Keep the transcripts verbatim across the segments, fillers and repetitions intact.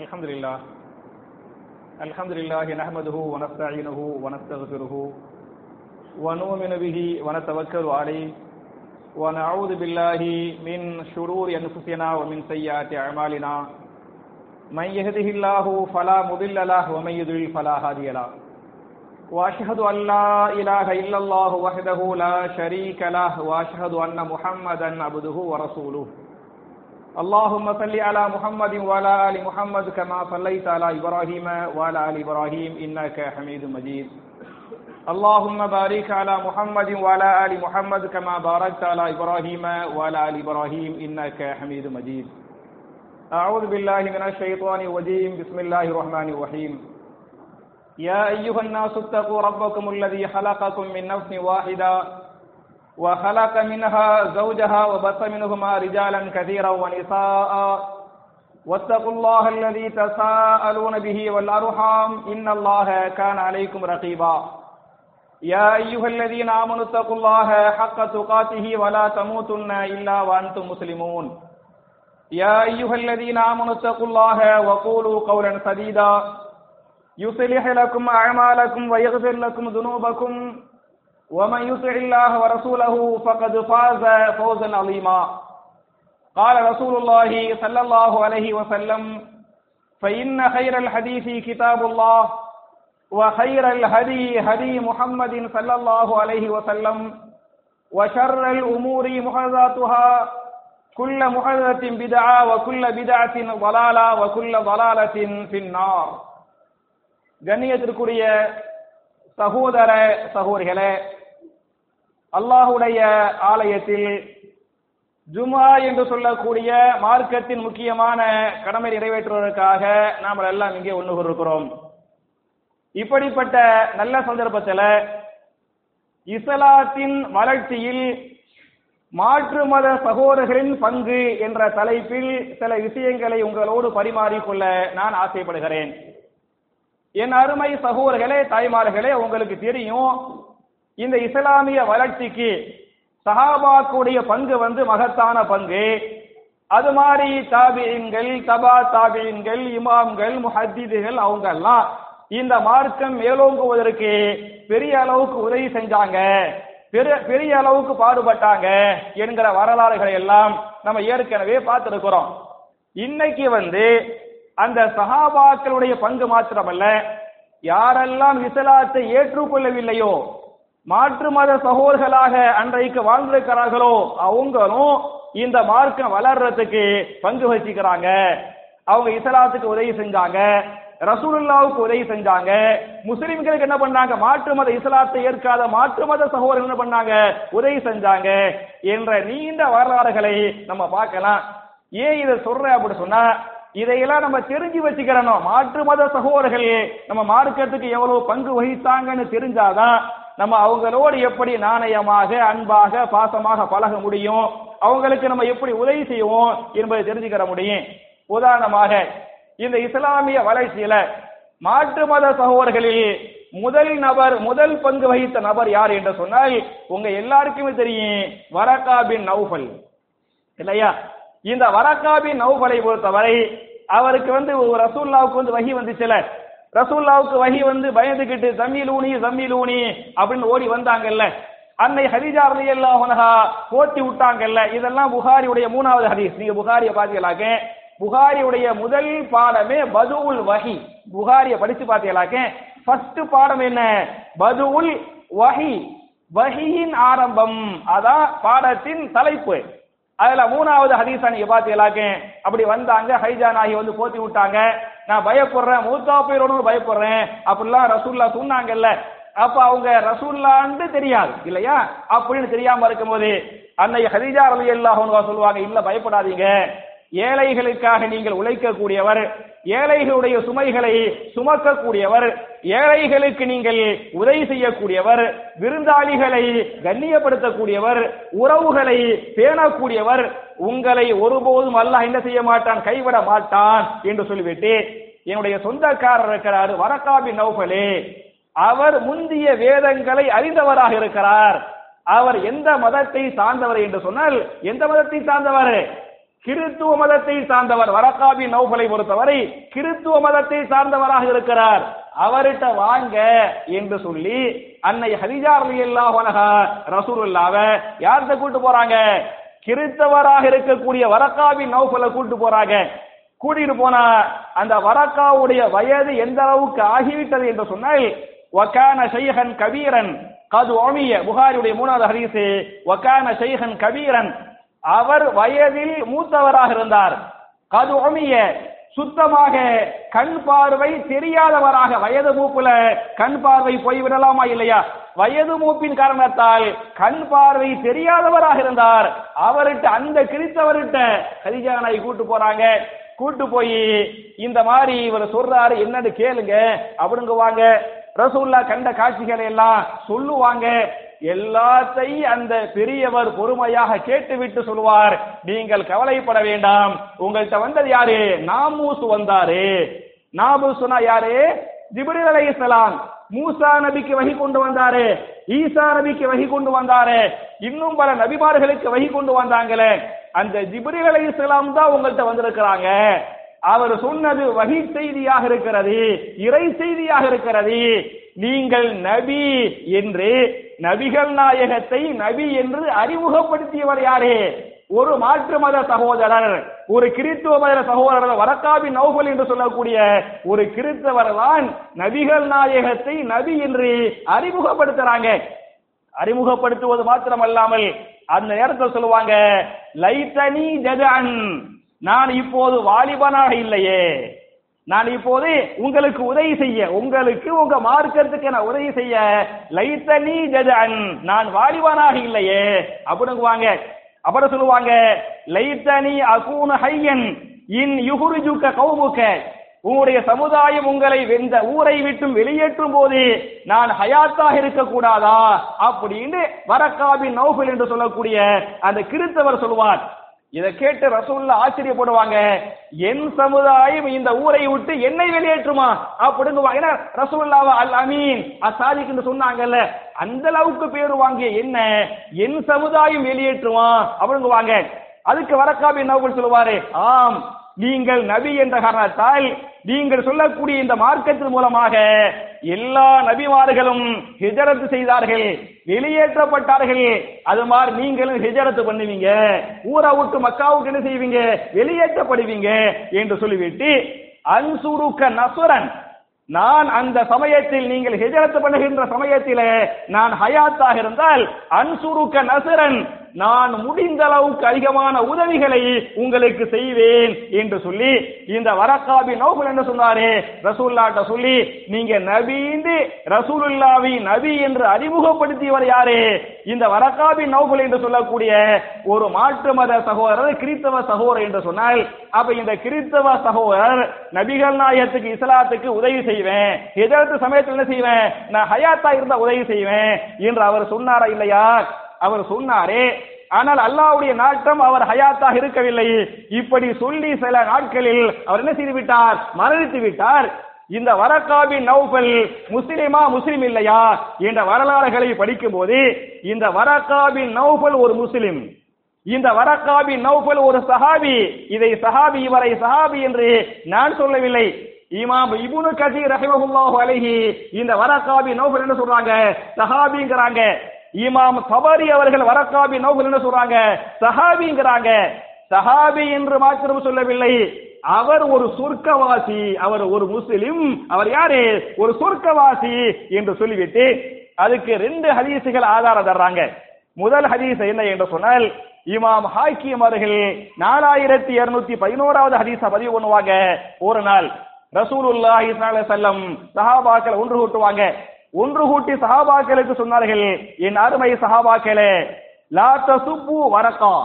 الحمد لله الحمد لله نحمده ونستعينه ونستغفره ونؤمن به ونتوكل عليه ونعوذ بالله من شرور أنفسنا ومن سيئات أعمالنا من يهده الله فلا مضل له ومن يضلل فلا هادي له وأشهد أن لا إله إلا الله وحده لا شريك له وأشهد أن محمدا عبده ورسوله اللهم صل على محمد وعلى آل محمد كما صليت على إبراهيم وعلى آل إبراهيم إنك حميد مجيد اللهم بارك على محمد وعلى آل محمد كما باركت على إبراهيم وعلى آل إبراهيم إنك حميد مجيد أعوذ بالله من الشيطان الرجيم بسم الله الرحمن الرحيم يا أيها الناس اتقوا ربكم الذي خلقكم من نفس واحدة وخلق منها زوجها وبث منهما رجالا كثيرا ونساء واتقوا الله الذي تساءلون به والأرحام إن الله كان عليكم رقيبا يا أيها الذين آمنوا اتقوا الله حق تقاته ولا تموتن إلا وأنتم مسلمون يا أيها الذين آمنوا اتقوا الله وقولوا قولا سديدا يصلح لكم أعمالكم ويغفر لكم ذنوبكم ومن يطع الله ورسوله فقد فاز فوزا عظيما قال رسول الله صلى الله عليه وسلم فإن خير الحديث كتاب الله وخير الهدي هدي محمد صلى الله عليه وسلم وشر الأمور محدثاتها كل محدثة بدعة وكل بدعة ضلالة وكل ضلالة في النار கண்ணியத் குரிய சகோதர சகோதரிகளே அல்லாஹ்வுடைய ஆலயத்தில் ஜும்ஆ என்று சொல்லக்கூடிய மார்க்கத்தின் முக்கியமான கடமை நிறைவேற்றுவதற்காக நாம் எல்லாம் இங்கே ஒன்று கூடியிருக்கிறோம். இப்படிப்பட்ட நல்ல சந்தர்ப்பத்தில் இஸ்லாத்தின் வளர்ச்சியில் மாற்று மத சகோதரர்களின் பங்கு என்ற தலைப்பில் சில விஷயங்களை உங்களோடு பரிமாறிக்கொள்ள நான் ஆசைப்படுகிறேன். என் அருமை சகோதரர்களே, தாய்மார்களே, உங்களுக்கு தெரியும் இந்த இஸ்லாமிய வளர்ச்சிக்கு சஹாபாக்களுடைய பங்கு வந்து மகத்தான பங்கு. அது மாதிரி தாபியீன்கள், தபா தாபியீன்கள், இமாம்கள், முஹத்திதுகள் அவங்க எல்லாம் இந்த மார்க்கம் மேலோங்குவதற்கு பெரிய அளவுக்கு உதவி செஞ்சாங்க, பெரிய அளவுக்கு பாடுபட்டாங்க என்கிற வரலாறுகளை எல்லாம் நம்ம ஏற்கனவே பார்த்திருக்கிறோம். இன்னைக்கு வந்து அந்த சஹாபாக்களுடைய பங்கு மாத்திரமல்ல, யாரெல்லாம் இஸ்லாத்தை ஏற்றுக்கொள்ளவில்லையோ, மாற்று மத சகோதர்களாக அன்றைக்கு வாழ்ந்திருக்கிறார்களோ அவங்களும் இந்த மார்க்கம் வளர்றதுக்கு பங்கு வகிக்கிறாங்க. அவங்க இஸ்லாத்துக்கு உதவி செஞ்சாங்க, ரசூலுல்லாவுக்கு உதவி செஞ்சாங்க. முஸ்லிம்களுக்கு என்ன பண்ணாங்க? மாற்று மத இஸ்லாத்தை ஏற்காத மாற்று மத சகோதரர்கள் என்ன பண்ணாங்க? உதவி செஞ்சாங்க என்ற நீண்ட வரலாறுகளை நம்ம பார்க்கலாம். ஏன் இதை சொல்றேன் அப்படின்னு சொன்னா, இதையெல்லாம் நம்ம தெரிஞ்சு வச்சுக்கிறோம். மாற்று மத சகோதரர்கள் நம்ம மார்க்கத்துக்கு எவ்வளவு பங்கு வகித்தாங்கன்னு தெரிஞ்சாதான் நம்ம அவங்களோடு எப்படி நாணயமாக, அன்பாக, பாசமாக பழக முடியும், அவங்களுக்கு நம்ம எப்படி உதவி செய்வோம் என்பதை தெரிஞ்சுக்கிற முடியும். உதாரணமாக இந்த இஸ்லாமிய வளர்ச்சியில மாற்று மத சகோதரர்களில் முதல் நபர், முதல் பங்கு வகித்த நபர் யார் என்று சொன்னால் உங்க எல்லாருக்குமே தெரியும், வரகா பின் நௌஃபல் இல்லையா? இந்த வரகா பின் நௌஃபலை பொறுத்தவரை அவருக்கு வந்து ரசூலுல்லாவுக்கு வந்து வஹி வந்துச்சுல, ரசூலுல்லாவுக்கு வஹி வந்து பயந்துகிட்டு ஜமீலூனி ஜமீலூனி அப்படின்னு ஓடி வந்தாங்கல்ல, அன்னை ஹதீஜா ரலியல்லாஹு அன்ஹா போத்தி விட்டாங்கல்ல. இதெல்லாம் புகாரியுடைய மூணாவது ஹதீஸ். நீங்க புகாரியை பாத்தீங்களாக்க, புகாரியுடைய முதல் பாடமே பதுஉல் வஹி. புகாரியை படிச்சு பாத்தீங்களாக்க, ஃபர்ஸ்ட் பாடம் என்ன? பதுஉல் வஹி, வஹியின் ஆரம்பம். அதான் பாடத்தின் தலைப்பு. அதுல மூணாவது ஹதீஸா நீங்க பாத்தீங்களாக்க, அப்படி வந்தாங்க, ஹைஜா நாயகி வந்து போத்தி விட்டாங்க, நான் பயப்படுறேன், மூத்தா பேரோடு பயப்படுறேன் அப்படிலாம் ரசூலுல்லா சொன்னாங்கல்ல. அப்ப அவங்க ரசூலுல்லான்னு தெரியாது இல்லையா? அப்படின்னு தெரியாம இருக்கும்போது அன்னை ஹதீஜா ரலியல்லாஹு அன்ஹா சொல்லுவாங்க, இல்ல பயப்படாதீங்க, ஏழைகளுக்காக நீங்கள் உழைக்கக்கூடியவர், ஏழைகளுடைய சுமைகளை சுமக்கக்கூடியவர், ஏழைகளுக்கு நீங்கள் உதவி செய்யக்கூடியவர், விருந்தாளிகளை கண்ணியப்படுத்தக்கூடியவர், உறவுகளை பேணக்கூடியவர், உங்களை ஒருபோதும் அல்லாஹ் என்ன செய்ய மாட்டான்? கைவிட மாட்டான் என்று சொல்லிவிட்டு, என்னுடைய சொந்தக்காரர் இருக்கிறார் வரகா பின் நௌஃபலே, அவர் முந்திய வேதங்களை அறிந்தவராக இருக்கிறார், அவர் எந்த மதத்தை சார்ந்தவர் என்று சொன்னால் எந்த மதத்தை சார்ந்தவர்? கிறித்துவ மதத்தை சார்ந்தவர் வரகாபி நௌபலை பொறுத்தவரை கிறித்துவ மதத்தை சார்ந்தவராக இருக்கிறார், அவர்கிட்ட வாங்க என்று சொல்லி அன்னை ஹதீஜா ரலியல்லாஹு அன்ஹா ரசூலுல்லாஹ்வை யார்கிட்ட கூட்டு போறாங்க? கிறித்தவராக இருக்கக்கூடிய வரகாபி நௌபலை கூட்டு போறாங்க. கூட்டிட்டு போனா அந்த வரக்காவுடைய வயது எந்த அளவுக்கு ஆகிவிட்டது என்று சொன்னால், வகான ஷைஹன் கபீரன் கது உமிய, புகாரியுடைய மூணாவது ஹதீஸ், வகான ஷைஹன் கபீரன், அவர் வயதில் மூத்தவராக இருந்தார். கது உமிய, சுத்தமாக கண் பார்வை தெரியாதவராக, வயது மூப்புல கண் பார்வை போய்விடலாமா இல்லையா, வயது மூப்பின் காரணத்தால் கண் பார்வை தெரியாதவராக இருந்தார். அவர்கிட்ட அந்த கிறித்தவர்கிட்ட ஹதீஜா நாயகி கூட்டு போறாங்க. கூட்டு போய் இந்த மாதிரி இவர் சொல்றாரு என்னன்னு கேளுங்க அப்படிங்க வாங்க. ரசூல்லா கண்ட காட்சிகளை எல்லாம் சொல்லுவாங்க. எல்லாத்தையும் அந்த பெரியவர் பொறுமையாக கேட்டுவிட்டு சொல்வார், நீங்கள் கவலைப்பட வேண்டாம், உங்கள்கிட்ட வந்தது யாரு? நாமூசு வந்தாரு. நாமூசுனா யாரு? ஜிப்ரீல் அலைஹிஸ்ஸலாம் மூசா நபிக்கு வஹி கொண்டு வந்தாரு, ஈசா நபிக்கு வஹி கொண்டு வந்தாரு, இன்னும் பல நபிமார்களுக்கு வஹி கொண்டு வந்தாங்களே, அந்த ஜிப்ரீல் அலைஹிஸ்ஸலாம் தான் உங்கள்கிட்ட வந்திருக்கிறாங்க. அவர் சொன்னது வஹி செய்தியாக இருக்கிறது, இறை செய்தியாக இருக்கிறது. நீங்கள் நபி என்று, நபிகள் நாயகத்தை நபி என்று அறிமுகப்படுத்தியவர் யாரு? ஒரு மாற்று மத சகோதரர், ஒரு கிறித்துவ மத சகோதரர் வரக்காபி நௌபல் என்று சொல்லக்கூடிய ஒரு கிறித்தவர் தான் நபிகள் நாயகத்தை நபி என்று அறிமுகப்படுத்துறாங்க. அறிமுகப்படுத்துவது மாத்திரமல்லாமல் அந்த நேரத்தில் சொல்லுவாங்க, லைத்தனி ஜதன், நான் இப்போது வாலிபனாக இல்லையே, நான் இப்போது உங்களுக்கு உதவி செய்ய, உங்களுக்கு உங்க மார்க்கத்துக்கு நான் உதவி செய்ய லைத்தனி ஜதன், நான் வாலிபனாக இல்லையே அப்படிங்குவாங்க. அப்புறம் சொல்லுவாங்க, லைத்தனி அகூன ஹையன் இன் யுஹ்ரிஜுக கௌமுக, உங்களுடைய சமுதாயம் உங்களை வெந்த ஊரை விட்டு வெளியேற்றும் போது நான் ஹயாத்தாக இருக்க கூடாதா அப்படின்னு வரக்காபி நௌபல் என்று சொல்லக்கூடிய அந்த கிறித்தவர் சொல்வார். இதை கேட்டு ரசூலுல்லாஹ் ஆச்சரியப்படுவாங்க, என் சமுதாயம் இந்த ஊரை விட்டு என்னை வெளியேற்றுமா அப்படிங்குவாங்க. ரசூலுல்லாஹ் அல் அமீன் அசாதிக் என்று சொன்னாங்கல்ல, அந்த அளவுக்கு பேர் வாங்கிய என்ன என் சமுதாயம் வெளியேற்றுமா அப்படிங்குவாங்க. அதுக்கு வரக்காபி நௌபல் சொல்லுவாரு, ஆம், நீங்கள் நபி என்ற காரணத்தால் நீங்கள் சொல்லக்கூடிய இந்த மார்க்கத்தின் மூலமாக எல்லா நபிமார்களும் ஹிஜரத் செய்தார்கள், வெளியேற்றப்பட்டார்கள், அது மாதிரி நீங்களும் ஹிஜரத் பண்ணுவீங்க, ஊரை விட்டு மக்காவுக்கு என்ன செய்வீங்க? வெளியேற்றப்படுவீங்க என்று சொல்லிவிட்டு, அன்சுருக்க நசுரன், நான் அந்த சமயத்தில் நீங்கள் ஹிஜரத் பண்ணுகின்ற சமயத்தில் நான் ஹயாத்தாக இருந்தால் அன்சுருக்க நசுரன், நான் முடிந்த அளவுக்கு அதிகமான உதவிகளை உங்களுக்கு செய்வேன் என்று சொல்லி இந்த வரக்காபி நௌபல் என்ன சொன்னாரு? ரசூலுல்லாஹ்ட்ட சொல்லி, நீங்க நபிந்து ரசூலுல்லாஹ்வை நபி என்று அறிமுகப்படுத்தியவர் யாரு? இந்த வரக்காபி நௌபல் என்று சொல்லக்கூடிய ஒரு மாற்று மத சகோதரர், கிறித்தவ சகோதரர் என்று சொன்னால், அப்ப இந்த கிறித்தவ சகோதரர் நபிகள் நாயகத்துக்கு இஸ்லாத்துக்கு உதவி செய்வேன், எதிர்த்து சமயத்தில் என்ன செய்வேன், நான் ஹயாத்தா இருந்தா உதவி செய்வேன் என்று அவர் சொன்னாரா இல்லையா? அவர் சொன்னாரே. ஆனால் அல்லாஹ்வுடைய நாட்டம் அவர் ஹயாத்தாக இருக்கவில்லை. இப்படி சொல்லி சில நாட்களில் அவர் என்ன செய்து விட்டார்? மரணித்து விட்டார். இந்த வரக்காபி நௌபல் முஸ்லிமா முஸ்லிம் இல்லையா என்ற வரலாறுகளை படிக்கும் போது, இந்த வரக்காபி நௌபல் ஒரு முஸ்லிம், இந்த வரக்காபி நௌபல் ஒரு சஹாபி. இதை சஹாபி, இவரை சஹாபி என்று நான் சொல்லவில்லை. இமாம் இப்னு கதீர் ரஹ்மத்துல்லாஹி அலைஹி இந்த வரக்காபி நௌபல் என்ன சொல்றாங்க? சஹாபிங்கறாங்க. இமாம் தபரி அவர்கள் வரக்காபி நௌபல் என்ன சொல்றாங்க? சஹாபிங்கறாங்க. சஹாபி என்று மாத்திரம் சொல்லவில்லை, அவர் ஒரு சொர்க்கவாசி, அவர் ஒரு முஸ்லிம், அவர் யாரு? ஒரு சொர்க்கவாசி என்று சொல்லிவிட்டு அதுக்கு ரெண்டு ஹதீசுகள் ஆதாரம் தர்றாங்க. முதல் ஹதீஸ் என்ன என்று சொன்னால், இமாம் ஹாக்கிம் அவர்கள் நாலாயிரத்தி இருநூத்தி பதினோராவது ஹதீஸ பதிவு பண்ணுவாங்க. ஒரு நாள் ரசூலுல்லாஹி ஸல்லல்லாஹு அலைஹி வஸல்லம் சஹாபாக்கள் ஒன்று கூட்டுவாங்க. ஒன்று கூட்டி சஹாபாக்களுக்கு சொன்னார்கள், என் அருமை சஹாபாக்களே, லா தசுப்பு வரக்கா,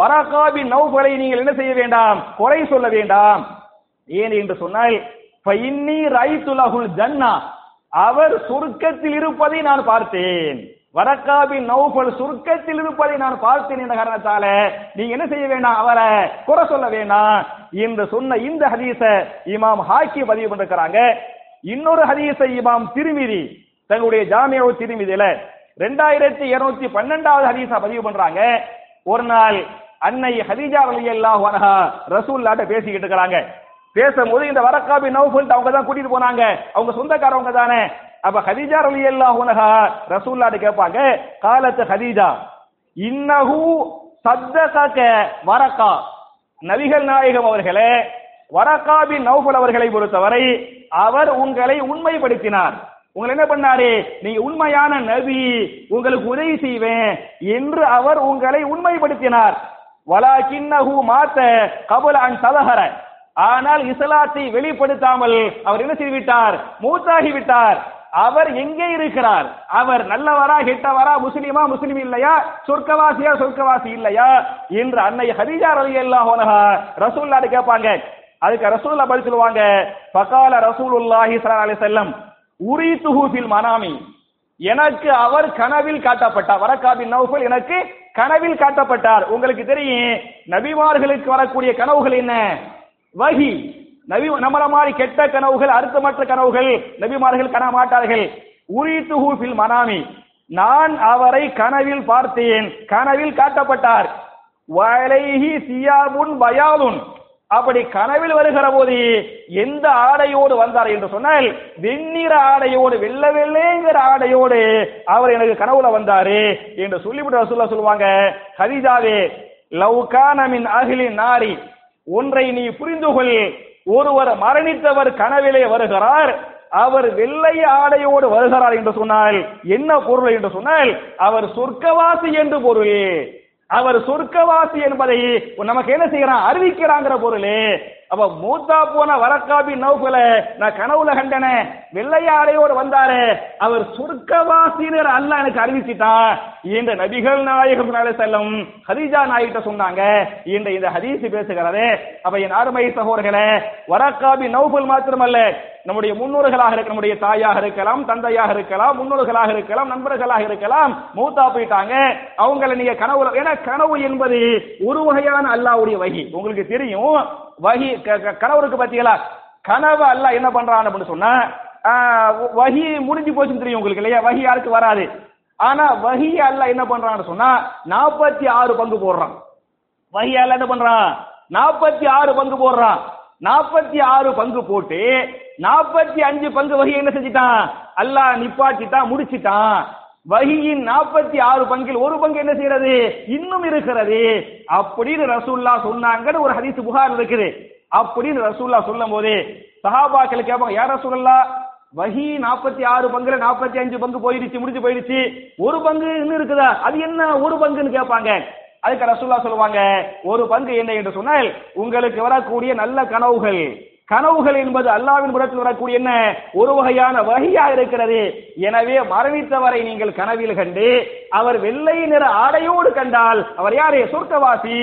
வரக்காபி நௌபலை நீங்கள் என்ன செய்ய வேண்டாம், குறை சொல்ல வேண்டாம். ஏன் என்று சொன்னால், ஃபைன்னி ரைது லஹுல் ஜன்னா, அவர் சொர்க்கத்தில் இருப்பதை நான் பார்த்தேன், வரக்காபி நௌபல் சொர்க்கத்தில் இருப்பதை நான் பார்த்தேன் என்ற காரணத்தால நீங்க என்ன செய்ய வேண்டாம், அவரை குறை சொல்ல வேண்டாம் என்று சொன்ன இந்த ஹதீஸை இமாம் ஹாக்கி பதிவு பண்ணிருக்கிறாங்க. இன்னொரு ஹதீஸை இமாம் திர்மிதி தங்களுடைய ஜாமிஅ் திர்மிதியில இரண்டாயிரத்தி இருநூத்தி பன்னெண்டாவது ஹதீஸா பதிவு பண்றாங்க. ஒரு நாள் அன்னை ஹதீஜா ரலியல்லாஹு அன்ஹா ரசூலுல்லாஹ்ட்ட பேசிக்கிட்டு இருக்காங்க. பேசும்போது இந்த வரக்கா பின் நௌஃபல் அவங்க தான் கூட்டிட்டு போனாங்க, அவங்க சொந்தக்காரவங்க தானே. அப்ப ஹதீஜா ரலியல்லாஹு அன்ஹா ரசூலுல்லாஹ்ட்ட கேட்பாங்க, காலத் ஹதீஜா இன்னஹு சத்தகக வரக்கா. நபிகள் நாயகம் அவர்களே, வரக்கா பின் நௌஃபல் அவர்களை பொறுத்தவரை அவர் உங்களை உண்மைப்படுத்தினார். உங்களை என்ன பண்ணாரு, நீங்க உண்மையான நபி, உங்களுக்கு உதவி செய்வேன் என்று அவர் உங்களை உண்மைப்படுத்தினார். வலாகின்னஹு மாத்த கபுல் அன் தலஹர. ஆனால் இஸ்லாத்தை வெளிப்படுத்தாமல் அவர் என்ன செய்துவிட்டார், மூத்தாகிவிட்டார். அவர் எங்கே இருக்கிறார், அவர் நல்லவரா கெட்டவரா, முஸ்லிமா முஸ்லிம் இல்லையா, சொர்க்கவாசியா சொர்க்கவாசி இல்லையா என்று அன்னை ஹதீஜா ரலியல்லாஹு அன்ஹா ரசூலுல்லாஹ்ட்ட கேட்பாங்க. அதுக்கு ரசூலுல்லாஹ் பதில் சொல்லுவாங்க, ஃபகால ரசூலுல்லாஹி ஸல்லல்லாஹு அலைஹி வஸல்லம் உரிதுஹு ஃபில் மனாமி. எனக்கு அவர் கனவில் காட்டப்பட்டார். வரக்கா பின் நௌஃபல் எனக்கு கனவில் காட்டப்பட்டார். உங்களுக்கு தெரியும் நபிமார்களுக்கு வரக்கூடிய கனவுகள் என்ன, வஹி. நபி நம்மள மாதிரி கெட்ட கனவுகள், அர்த்தமற்ற கனவுகள் நபிமார்கள் காண மாட்டார்கள். உரிதுஹு ஃபில் மனாமி, நான் அவரை கனவில் பார்த்தேன், கனவில் காட்டப்பட்டார். வலைஹி சியாபுன் பயாதுன். அப்படி கனவில் வருகிற போது எந்த ஆடையோடு வந்தார் என்று சொன்னால், வெண்ணிற ஆடையோடு, வெள்ளை வெள்ளைங்கிற ஆடையோடு அவர் எனக்கு கனவுல வந்தாரு என்று சொல்லிவிட்டு ரசூலுல்லாஹ் சொல்லுவாங்க, ஹதீஜாவே லவ் கான மின் அஹ்லி நாரி, ஒன்றை நீ புரிந்து கொள், ஒருவர் மரணித்தவர் கனவிலே வருகிறார், அவர் வெள்ளை ஆடையோடு வருகிறார் என்று சொன்னால் என்ன பொருள் என்று சொன்னால், அவர் சொர்க்கவாசி என்று பொருள். அவர் சொர்க்கவாசி என்பதை நமக்கு என்ன செய்யறான், அறிவிக்கிறாங்கிற பொருளே. அப்ப மூத்தா போன வரக்கா பின் நௌஃபல நான் கனவுல கண்டன, வெள்ளையாடையோடு வந்தாரு, அவர் சொர்க்கவாசினர் அல்லாஹ் எனக்கு அறிவிச்சிட்டான் என்ற நபிகள் நாயகம் செல்லும் ஹதீஜா நாயிட்ட சொன்னாங்க என்ற இந்த ஹதீஸ் பேசுகிறதே. அப்ப என் அருமை சகோதரர்களே, வரக்கா பின் நௌஃபல் மாத்திரமல்ல, நம்முடைய முன்னோர்களாக இருக்க, நம்முடைய தாயாக இருக்கலாம், தந்தையாக இருக்கலாம், முன்னோர்களாக இருக்கலாம், நண்பர்களாக இருக்கலாம், மூத்தா போயிட்டாங்க, அவங்களை நீங்க கனவுல, ஏன்னா கனவு என்பது ஒரு வகையான அல்லாஹ்வுடைய வகி. உங்களுக்கு தெரியும் வகி கனவுக்கு பத்தியா கனவு அல்லாஹ் என்ன பண்றான் அப்படின்னு சொன்னா, வகி முடிஞ்சு போச்சுன்னு தெரியும் உங்களுக்கு இல்லையா, வகி யாருக்கு வராது. ஆனா வகி அல்லாஹ் என்ன பண்றான்னு சொன்னா நாற்பத்தி ஆறு பங்கு போடுறான். வகி அல்லாஹ் என்ன பண்றான், நாற்பத்தி ஆறு பங்கு போடுறான். நாற்பத்தி ஆறு பங்கு போட்டு நாற்பத்தி அஞ்சு பங்கு வகி என்ன செஞ்சிட்டான், அல்லாஹ் நிப்பாட்டிட்டான், முடிச்சிட்டான். வஹியின் நாற்பத்தி ஆறு பங்கில் ஒரு பங்கு என்ன செய்யறது, இன்னும் இருக்கிறது அப்படின்னு ரசூலுல்லாஹ் சொன்னாங்கன்னு ஒரு ஹதீஸ் புகார் இருக்குது. அப்படின்னு ரசூலுல்லாஹ் சொல்லும் போது சஹாபாக்கள் கேட்பாங்க, யா ரசூலுல்லாஹ் வஹி நாற்பத்தி ஆறு பங்குல நாற்பத்தி அஞ்சு பங்கு போயிடுச்சு, முடிஞ்சு போயிடுச்சு, ஒரு பங்கு இன்னும் இருக்குதா, அது என்ன ஒரு பங்குன்னு கேட்பாங்க. அதுக்கு ரசூலுல்லாஹ் சொல்லுவாங்க, ஒரு பங்கு என்ன என்று சொன்னால், உங்களுக்கு வரக்கூடிய நல்ல கனவுகள், கனவுகள் என்பது அல்லாஹ்வின் புறத்தில் வரக்கூடிய என்ன ஒரு வகையான வஹியா இருக்கிறது. எனவே மரணித்தவரை நீங்கள் கனவில் கண்டு அவர் வெள்ளை நிற ஆடையோடு கண்டால் அவர் யாரே, சொர்க்கவாசி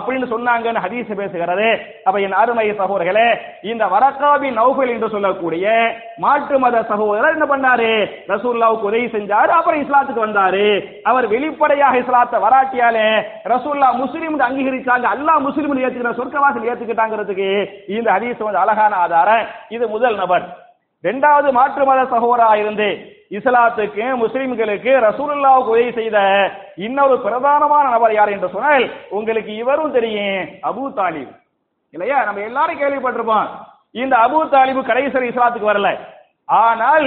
அப்படின்னு சொன்னாங்கன்னு ஹதீஸ் பேசுகிறது. அப்ப என் அருமை சகோதரர்களே, இந்த வரக்கா பின் நௌஃபல் என்று சொல்லக்கூடிய மாற்று மத சகோதரர் என்ன பண்ணாரு, ரசூலுல்லாஹ்வுக்கு உதவி செஞ்சாரு, அப்புறம் இஸ்லாத்துக்கு வந்தாரு. அவர் வெளிப்படையாக இஸ்லாத்தை வராட்டியாலே ரசூலுல்லாஹ் முஸ்லிம் அங்கீகரிச்சாங்க, அல்லாஹ் முஸ்லிம் ஏத்துக்கிற சொர்க்கவாசி ஏத்துக்கிட்டாங்கிறதுக்கு இந்த ஹதீஸ் வந்து அழகான ஆதாரம். இது முதல் நபர். இரண்டாவது மாற்று மத சகோதரராக இருந்து இஸ்லாத்துக்கு முஸ்லிம்களுக்கு ரசூலுல்லாஹ்வுக்கு உதவி செய்த இன்னொரு பிரதானமான நபர் யார் என்று சொன்னால், உங்களுக்கு இவரும் தெரியும், அபூ தாலிப் இல்லையா. நம்ம எல்லாரும் கேள்விப்பட்டிருப்போம். இந்த அபூ தாலிப் கடைசி இஸ்லாத்துக்கு வரல, ஆனால்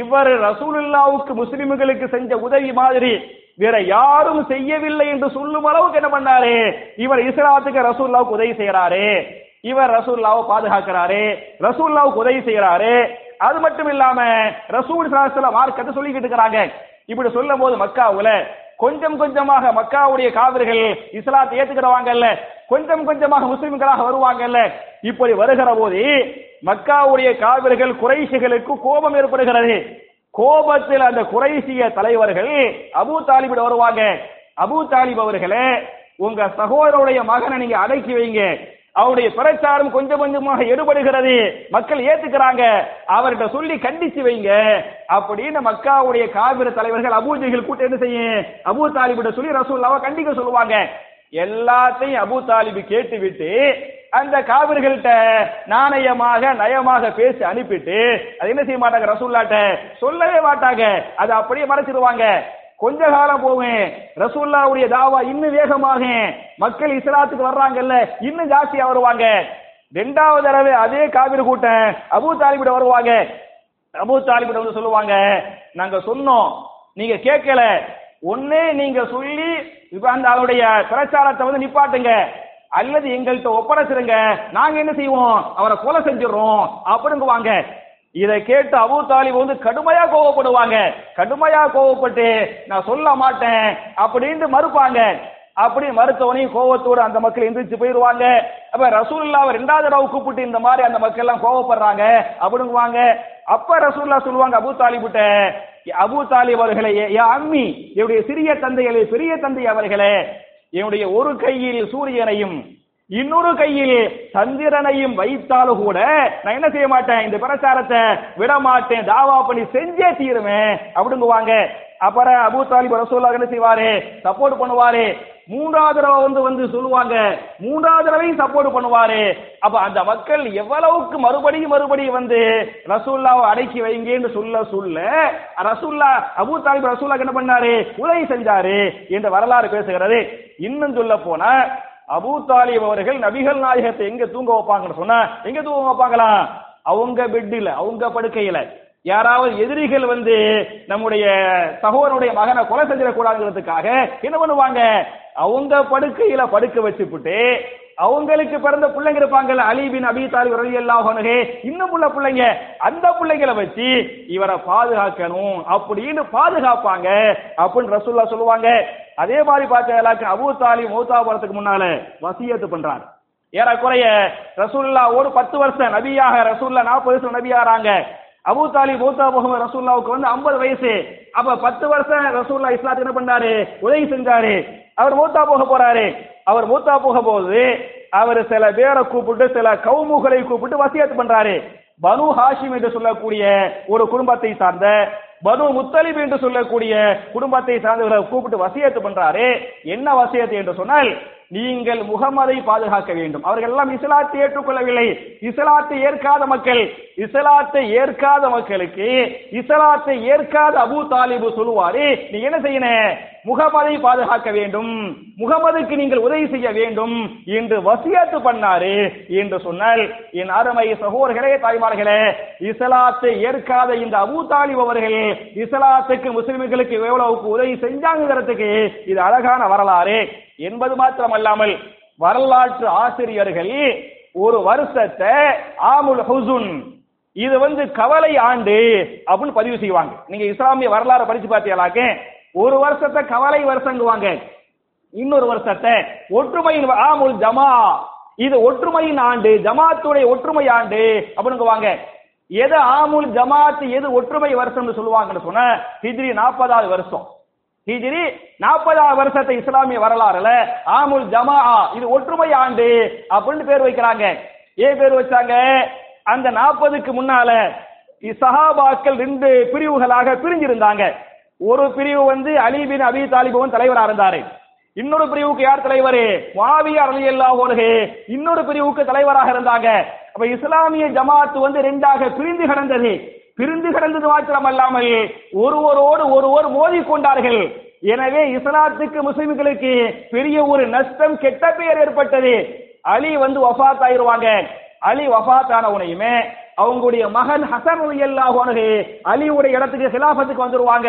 இவர் ரசூலுல்லாஹ்வுக்கு முஸ்லிம்களுக்கு செஞ்ச உதவி மாதிரி வேற யாரும் செய்யவில்லை என்று சொல்லும் அளவுக்கு என்ன பண்ணாரு, இவர் இஸ்லாத்துக்கு ரசூலுல்லாஹ்வுக்கு உதவி செய்யறாரு, இவர் ரசூலுல்லாஹ்வை பாதுகாக்கிறாரு, ரசூலுல்லாஹ்வுக்கு உதவி செய்யறாரு. அது மட்டும் இல்லாம ரசூல் ஸல்லல்லாஹு அலைஹி வஸல்லம் மார்க்கத்தை சொல்லிக்கிட்டு இருக்காங்க. இப்படி சொல்லும் போது மக்காவுல கொஞ்சம் கொஞ்சமாக மக்காவுடைய காவிர்கள் இஸ்லாத்தை ஏத்துக்கிறவாங்கல்ல, கொஞ்சம் கொஞ்சமாக முஸ்லிம்களாக வருவாங்கல்ல. இப்படி வருகிற போது மக்காவுடைய காவிர்கள் குறைஷிகளுக்கு கோபம் ஏற்படுகிறது. கோபத்தில் அந்த குறைஷிய தலைவர்கள் அபூ தாலிபிட வருவாங்க, அபூ தாலிப் அவர்களே, உங்க சகோதரருடைய மகனை நீங்க அடக்கி வைங்க, அவருடைய பிரச்சாரம் கொஞ்சம் கொஞ்சமாக எடுபடுகிறது, மக்கள் ஏத்துக்கிறாங்க, அவர்கிட்ட சொல்லி கண்டிச்சு வைங்க அப்படின்னு மக்காவுடைய காபிர தலைவர்கள் அபூ ஜஹல் கூட்ட என்ன செய்யும், அபூ தாலிபிட்ட சொல்லி ரசூலுல்லாஹ்வை கண்டிக்க சொல்லுவாங்க. எல்லாத்தையும் அபூ தாலிப் கேட்டு விட்டு அந்த காபிர்கள்ட்ட நாணயமாக நயமாக பேசி அனுப்பிட்டு அது என்ன செய்ய மாட்டாங்க, ரசூலுல்லாஹ்ட்ட சொல்லவே மாட்டாங்க, அது அப்படியே மறைச்சிடுவாங்க. கொஞ்ச காலம் போவேன், ரசூலுல்லாஹ்வுடைய தாவா இன்னும் வேகமாக மக்கள் இஸ்லாத்துக்கு வர்றாங்கல்ல, இன்னும் ஜாஸ்தியா வருவாங்க. இரண்டாவது தடவை அதே காபிர் கூட்டம் அபூ தாலிபிட வருவாங்க. அபூ தாலிபிட வந்து சொல்லுவாங்க, நாங்க சொன்னோம் நீங்க கேட்கல, ஒண்ணு நீங்க சொல்லி அந்த அவருடைய பிரச்சாரத்தை வந்து நிப்பாட்டுங்க, அல்லது எங்கள்கிட்ட ஒப்படைச்சிருங்க, நாங்க என்ன செய்வோம் அவரை கொலை செஞ்சிடறோம் அப்படிங்குவாங்க. இதை கேட்டு அபூ தாலிப் வந்து கடுமையா கோவப்படுவாங்க. கடுமையா கோவப்பட்டு நான் சொல்ல மாட்டேன் அப்படின்னு மறுப்பாங்க. அப்படி மறுத்தவனையும் கோவத்தோடு அந்த மக்கள் எந்திரிச்சு போயிடுவாங்க. அப்ப ரசூலுல்லாஹ் ரெண்டாவது தடவை கூப்பிட்டு இந்த மாதிரி அந்த மக்கள் எல்லாம் கோவப்படுறாங்க அப்படிங்குவாங்க. அப்ப ரசூலுல்லாஹ் சொல்லுவாங்க அபூ தாலிபிட்ட, அபூ தாலிப் அவர்களே, யா அம்மி, என்னுடைய சிறிய தந்தைகளே, பெரிய தந்தை அவர்களே, என்னுடைய ஒரு கையில் சூரியனையும் இன்னொரு கையில் சந்திரனையும் வைத்தாலும் கூட நான் என்ன செய்ய மாட்டேன், இந்த பிரச்சாரத்தை விட மாட்டேன், தாவா பண்ணி செஞ்சே தீருவேன் அப்படிங்குவாங்க. அப்புறம் அபூ தாலிப் ரசூலுல்லாஹ் என்ன செய்வாரு, சப்போர்ட் பண்ணுவாரு. மூன்றாவது தடவை வந்து வந்து சொல்லுவாங்க, மூன்றாவது தடவையும் சப்போர்ட் பண்ணுவாரு. அப்ப அந்த மக்கள் எவ்வளவுக்கு மறுபடியும் மறுபடியும் வந்து ரசூலுல்லாஹ்வை அடக்கி வைங்கன்னு சொல்ல சொல்ல ரசூலுல்லாஹ் அபூ தாலிப் ரசூலுல்லாஹ் என்ன பண்ணாரு, உதவி செஞ்சாரு என்று வரலாறு பேசுகிறது. இன்னும் சொல்ல போனா அபூ தாலிப் அவர்கள் நபிகள் நாயகத்தை எங்க தூங்க வைப்பாங்கன்னு சொன்னா எங்க தூங்க வைப்பாங்களா, அவங்க பெட்டில, அவங்க படுக்கையில. யாராவது எதிரிகள் வந்து நம்முடைய சகோதரனுடைய மகனை கொலை செஞ்சிடக்கூடாதுங்கிறதுக்காக என்ன பண்ணுவாங்க, அவங்க படுக்கையில படுக்க வச்சுட்டு அவங்களுக்கு பிறந்த பிள்ளைங்க இருப்பாங்கல்ல, அலி பின் அபீ தாலிப் ரலியல்லாஹு அன்ஹு இன்னும் உள்ள பிள்ளைங்க, அந்த பிள்ளைங்களை வச்சு இவரை பாதுகாக்கணும் அப்படின்னு பாதுகாப்பாங்க அப்படின்னு ரசூலுல்லாஹ் சொல்லுவாங்க. அதே மாதிரி பார்த்தா அபூ தாலிப் மௌத்தா போறதுக்கு முன்னால வசியத்து பண்றாரு. ஏறக்குறைய ரசூலுல்லாஹ் ஒரு பத்து வருஷம் நபியாக, ரசூலுல்லாஹ் நாற்பது வருஷம் நபியாகிறாங்க. அபூ தாலிப் மௌத்தா போகும், ரசூலுல்லாஹ்வுக்கு வந்து ஐம்பது வயசு. அப்ப பத்து வருஷம் ரசூலுல்லாஹ் இஸ்லாத்துக்கு என்ன பண்றாரு, உதவி செஞ்சாரு. அவர் மூத்தா போக போறாரு. அவர் மூத்தா போக போது அவர் சில பேரை கூப்பிட்டு, சில கவுமுகளை கூப்பிட்டு வசியத்து பண்றாரு. பனு ஹாஷிம் என்று சொல்லக்கூடிய ஒரு குடும்பத்தை சார்ந்த, பனு முத்தலிப் என்று சொல்லக்கூடிய குடும்பத்தை சார்ந்தவரை கூப்பிட்டு வசியத்து பண்றாரு. என்ன வசியத்து என்று சொன்னால், நீங்கள் முகமதை பாதுகாக்க வேண்டும். அவர்கள் எல்லாம் இஸ்லாத்தை ஏற்றுக்கொள்ளவில்லை, இஸ்லாத்தை ஏற்காத மக்கள். இஸ்லாத்தை ஏற்காத மக்களுக்கு, இஸ்லாத்தை ஏற்காத அபூ தாலிபு சொல்லுவாரு, நீ என்ன செய்யணும், முகமதை பாதுகாக்க வேண்டும், முகமதுக்கு நீங்கள் உதவி செய்ய வேண்டும் என்று வசியத்து பண்ணாரு என்று சொன்னால், என் அருமை சகோதரர்களே, தாய்மார்களே, இஸ்லாத்தை ஏற்காத இந்த அபூ தாலிப் அவர்கள் இஸ்லாத்துக்கு, முஸ்லிம்களுக்கு எவ்வளவுக்கு உதவி செஞ்சாங்கிறதுக்கு இது அழகான வரலாறு என்பது மாத்திரமல்லாமல், வரலாற்று ஆசிரியர்கள் ஒரு வருஷத்தை ஆமுல் ஹுசுன், இது வந்து கவலை ஆண்டு அப்படின்னு பதிவு செய்வாங்க. நீங்க இஸ்லாமிய வரலாறு படிச்சு பார்த்தீங்களாக்க, ஒரு வருஷத்தை கவலை வருஷங்குவாங்க, இன்னொரு வருஷத்தை ஒற்றுமையின் ஆமுல் ஜமா, இது ஒற்றுமையின் ஆண்டு, ஜமாத்துடைய ஒற்றுமை ஆண்டு அப்படிங்குவாங்க. எது ஆமுல் ஜமாத், எது ஒற்றுமை வருஷம்னு சொல்லுவாங்கன்னு சொன்ன, ஹிஜ்ரி நாற்பதாவது வருஷம், ஹிஜ்ரி நாற்பதாவது வருஷத்தை இஸ்லாமிய வரலாறுல ஆமுல் ஜமா, இது ஒற்றுமை ஆண்டு அப்படின்னு பேர் வைக்கிறாங்க. ஏன் பேர் வச்சாங்க, அந்த நாற்பதுக்கு முன்னால சஹாபாக்கள் ரெண்டு பிரிவுகளாக பிரிஞ்சிருந்தாங்க. ஒரு பிரிவு வந்து அலி பின் அபீ தாலிப் தலைவரா இருந்தாரு, இன்னொரு பிரிவுக்கு யார் தலைவர், முஆவியா ரலியல்லாஹு அன்ஹு இன்னொரு பிரிவுக்கு தலைவராக இருந்தாங்க. அப்ப இஸ்லாமிய ஜமாத் வந்து ரெண்டாக பிரிந்து கிடந்தது. பிரிந்து கிடந்தது மாத்திரமல்லாமல் ஒருவரோடு ஒருவர் மோதி கொண்டார்கள். எனவே இஸ்லாத்துக்கு, முஸ்லிம்களுக்கு பெரிய ஒரு நஷ்டம், கெட்ட பெயர் ஏற்பட்டது. அலி வந்து வஃபாத் ஆயிருவாங்க. அலி வஃபாத் ஆன உடனேயுமே அவங்களுடைய மகன் ஹசன் ரலியல்லாஹு அன்ஹு அலியுடைய இடத்துக்கு ஹிலாஃபத்துக்கு வந்துருவாங்க.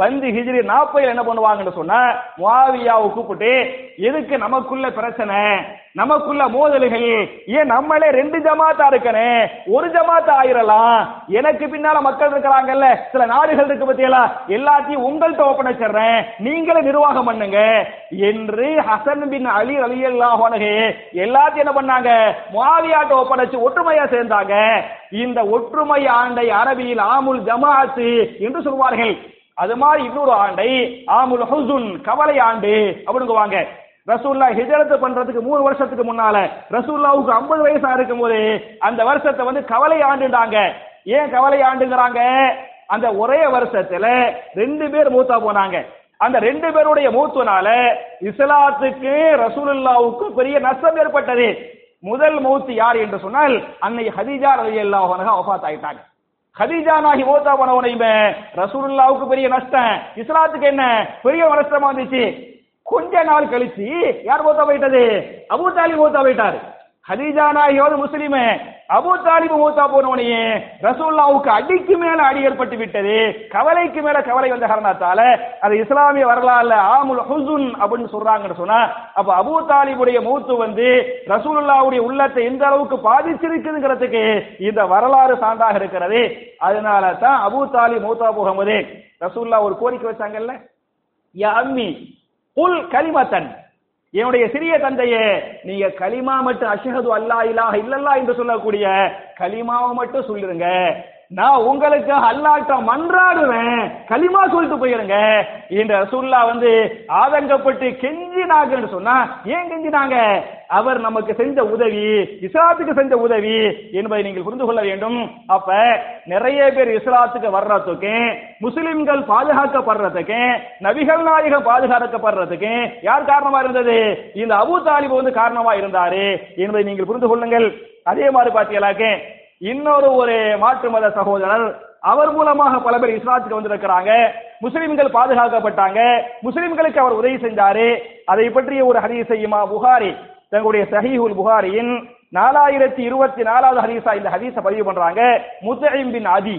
வந்து ஹிஜ்ரி நாற்பதுல என்ன பண்ணுவாங்கன்னு சொன்னா, முஆவியாவை கூப்பிட்டு, எதுக்கு நமக்குள்ள பிரச்சனை, நமக்குள்ள மோதல்கள், ஏன் நம்மளே ரெண்டு ஜமாத்தா இருக்கனே, ஒரு ஜமாத்தா ஆயிரலாம், எனக்கு பின்னால மக்கள் இருக்கிறாங்கல்ல, சில நாடுகள் இருக்கு பத்தியா, எல்லாத்தையும் உங்கள்கிட்ட ஓபன் வச்சிடறேன், நீங்களே நிர்வாகம் பண்ணுங்க என்று ஹசன் பின் அலி ரலியல்லாஹு அன்ஹு எல்லாத்தையும் என்ன பண்ணாங்க, முஆவியாட்ட ஓபன் வச்சு ஒற்றுமையா சேர்ந்தாங்க. இந்த ஒற்றுமை ஆண்டை அரபியில் ஆமுல் ஜமாஅத் என்று சொல்வார்கள். அது மாதிரி இன்னொரு ஆண்டை ஆமுல் ஹுசுன், கவலை ஆண்டு அப்படிங்குவாங்க. ரசூலுல்லாஹ் ஹிஜ்ரத் பண்றதுக்கு மூணு வருஷத்துக்கு முன்னால, ரசூலுல்லாஹ்வுக்கு ஐம்பது வயசா இருக்கும் போது அந்த வருஷத்தை வந்து கவலை ஆண்டுடாங்க. ஏன் கவலை ஆண்டுங்கிறாங்க, அந்த ஒரே வருஷத்துல ரெண்டு பேர் மூத்தா போனாங்க. அந்த ரெண்டு பேருடைய மூத்துனால இஸ்லாத்துக்கு, ரசூலுல்லாஹ்வுக்கு பெரிய நஷ்டம் ஏற்பட்டது. முதல் மூத்து யார் என்று சொன்னால், அன்னை ஹதீஜா ரலியல்லாஹு அன்ஹா வஃபாத் ஆயிட்டாங்க. Khadija na hivota bana onai me Rasulullah ko periya nasta Islam ke na periya nasta mandici kunja naal kalici yar hivota baita de Abu Talib hivota baita Khadija na hivota Muslim Abu Talib hivota bana onai Rasulullah ko adikki mele adiyar patti bitta de kavalai ki mele kavalai onda harna taala ad Islamiy varalal amul huzun abun surranga sona ab Abu Talib ude moutu bande Rasulullah ude ullathai inda alavukku paadichirukkuradhukku inda varalaru saandaga irukkirathu Adinala ta Abu Talib mauta pogumbodhe Rasulullah or korikku vachangalla ya ammi qul kalimatan enude siriya thandaye neenga kalima mattum ashhadu alla ilaha illallah endru sollakoodiya kalimaavu mattum sollirunga na ungalukku Allahta mandraaduven kalima solittu poirunga indra Rasulullah vande aadangappatti kenjinaanga endru sonna yen kenjinaanga அவர் நமக்கு செஞ்ச உதவி இஸ்லாத்துக்கு செஞ்ச உதவி என்பதை நீங்கள் புரிந்து கொள்ள வேண்டும் அப்ப நிறைய பேர் இஸ்லாத்துக்கு வர்றதுக்கு முஸ்லிம்கள் பாதுகாக்கப்படுறதுக்கு நபிகள் நாயகம் பாதுகாக்கப்படுறதுக்கு யார் காரணமா இருந்தது இந்த அபூ தாலிப் வந்து காரணமா இருந்தார் என்பதை நீங்கள் புரிந்து கொள்ளுங்கள் அதே மாதிரி பாத்தியலாக்கே இன்னொரு ஒரு மாற்று மத சகோதரர் அவர் மூலமாக பல பேர் இஸ்லாத்துக்கு வந்திருக்காங்க முஸ்லிம்கள் பாதுகாக்கப்பட்டாங்க முஸ்லிம்களுக்கு அவர் உதவி செஞ்சாரு அதை பற்றிய ஒரு ஹதீஸை இமாம் புகாரி தங்களுடைய சஹீஹுல் புகாரியின் four thousand twenty-four வது ஹதீஸா இந்த ஹதீஸை பதிவு பண்றாங்க முத்ஐம் பின் அதி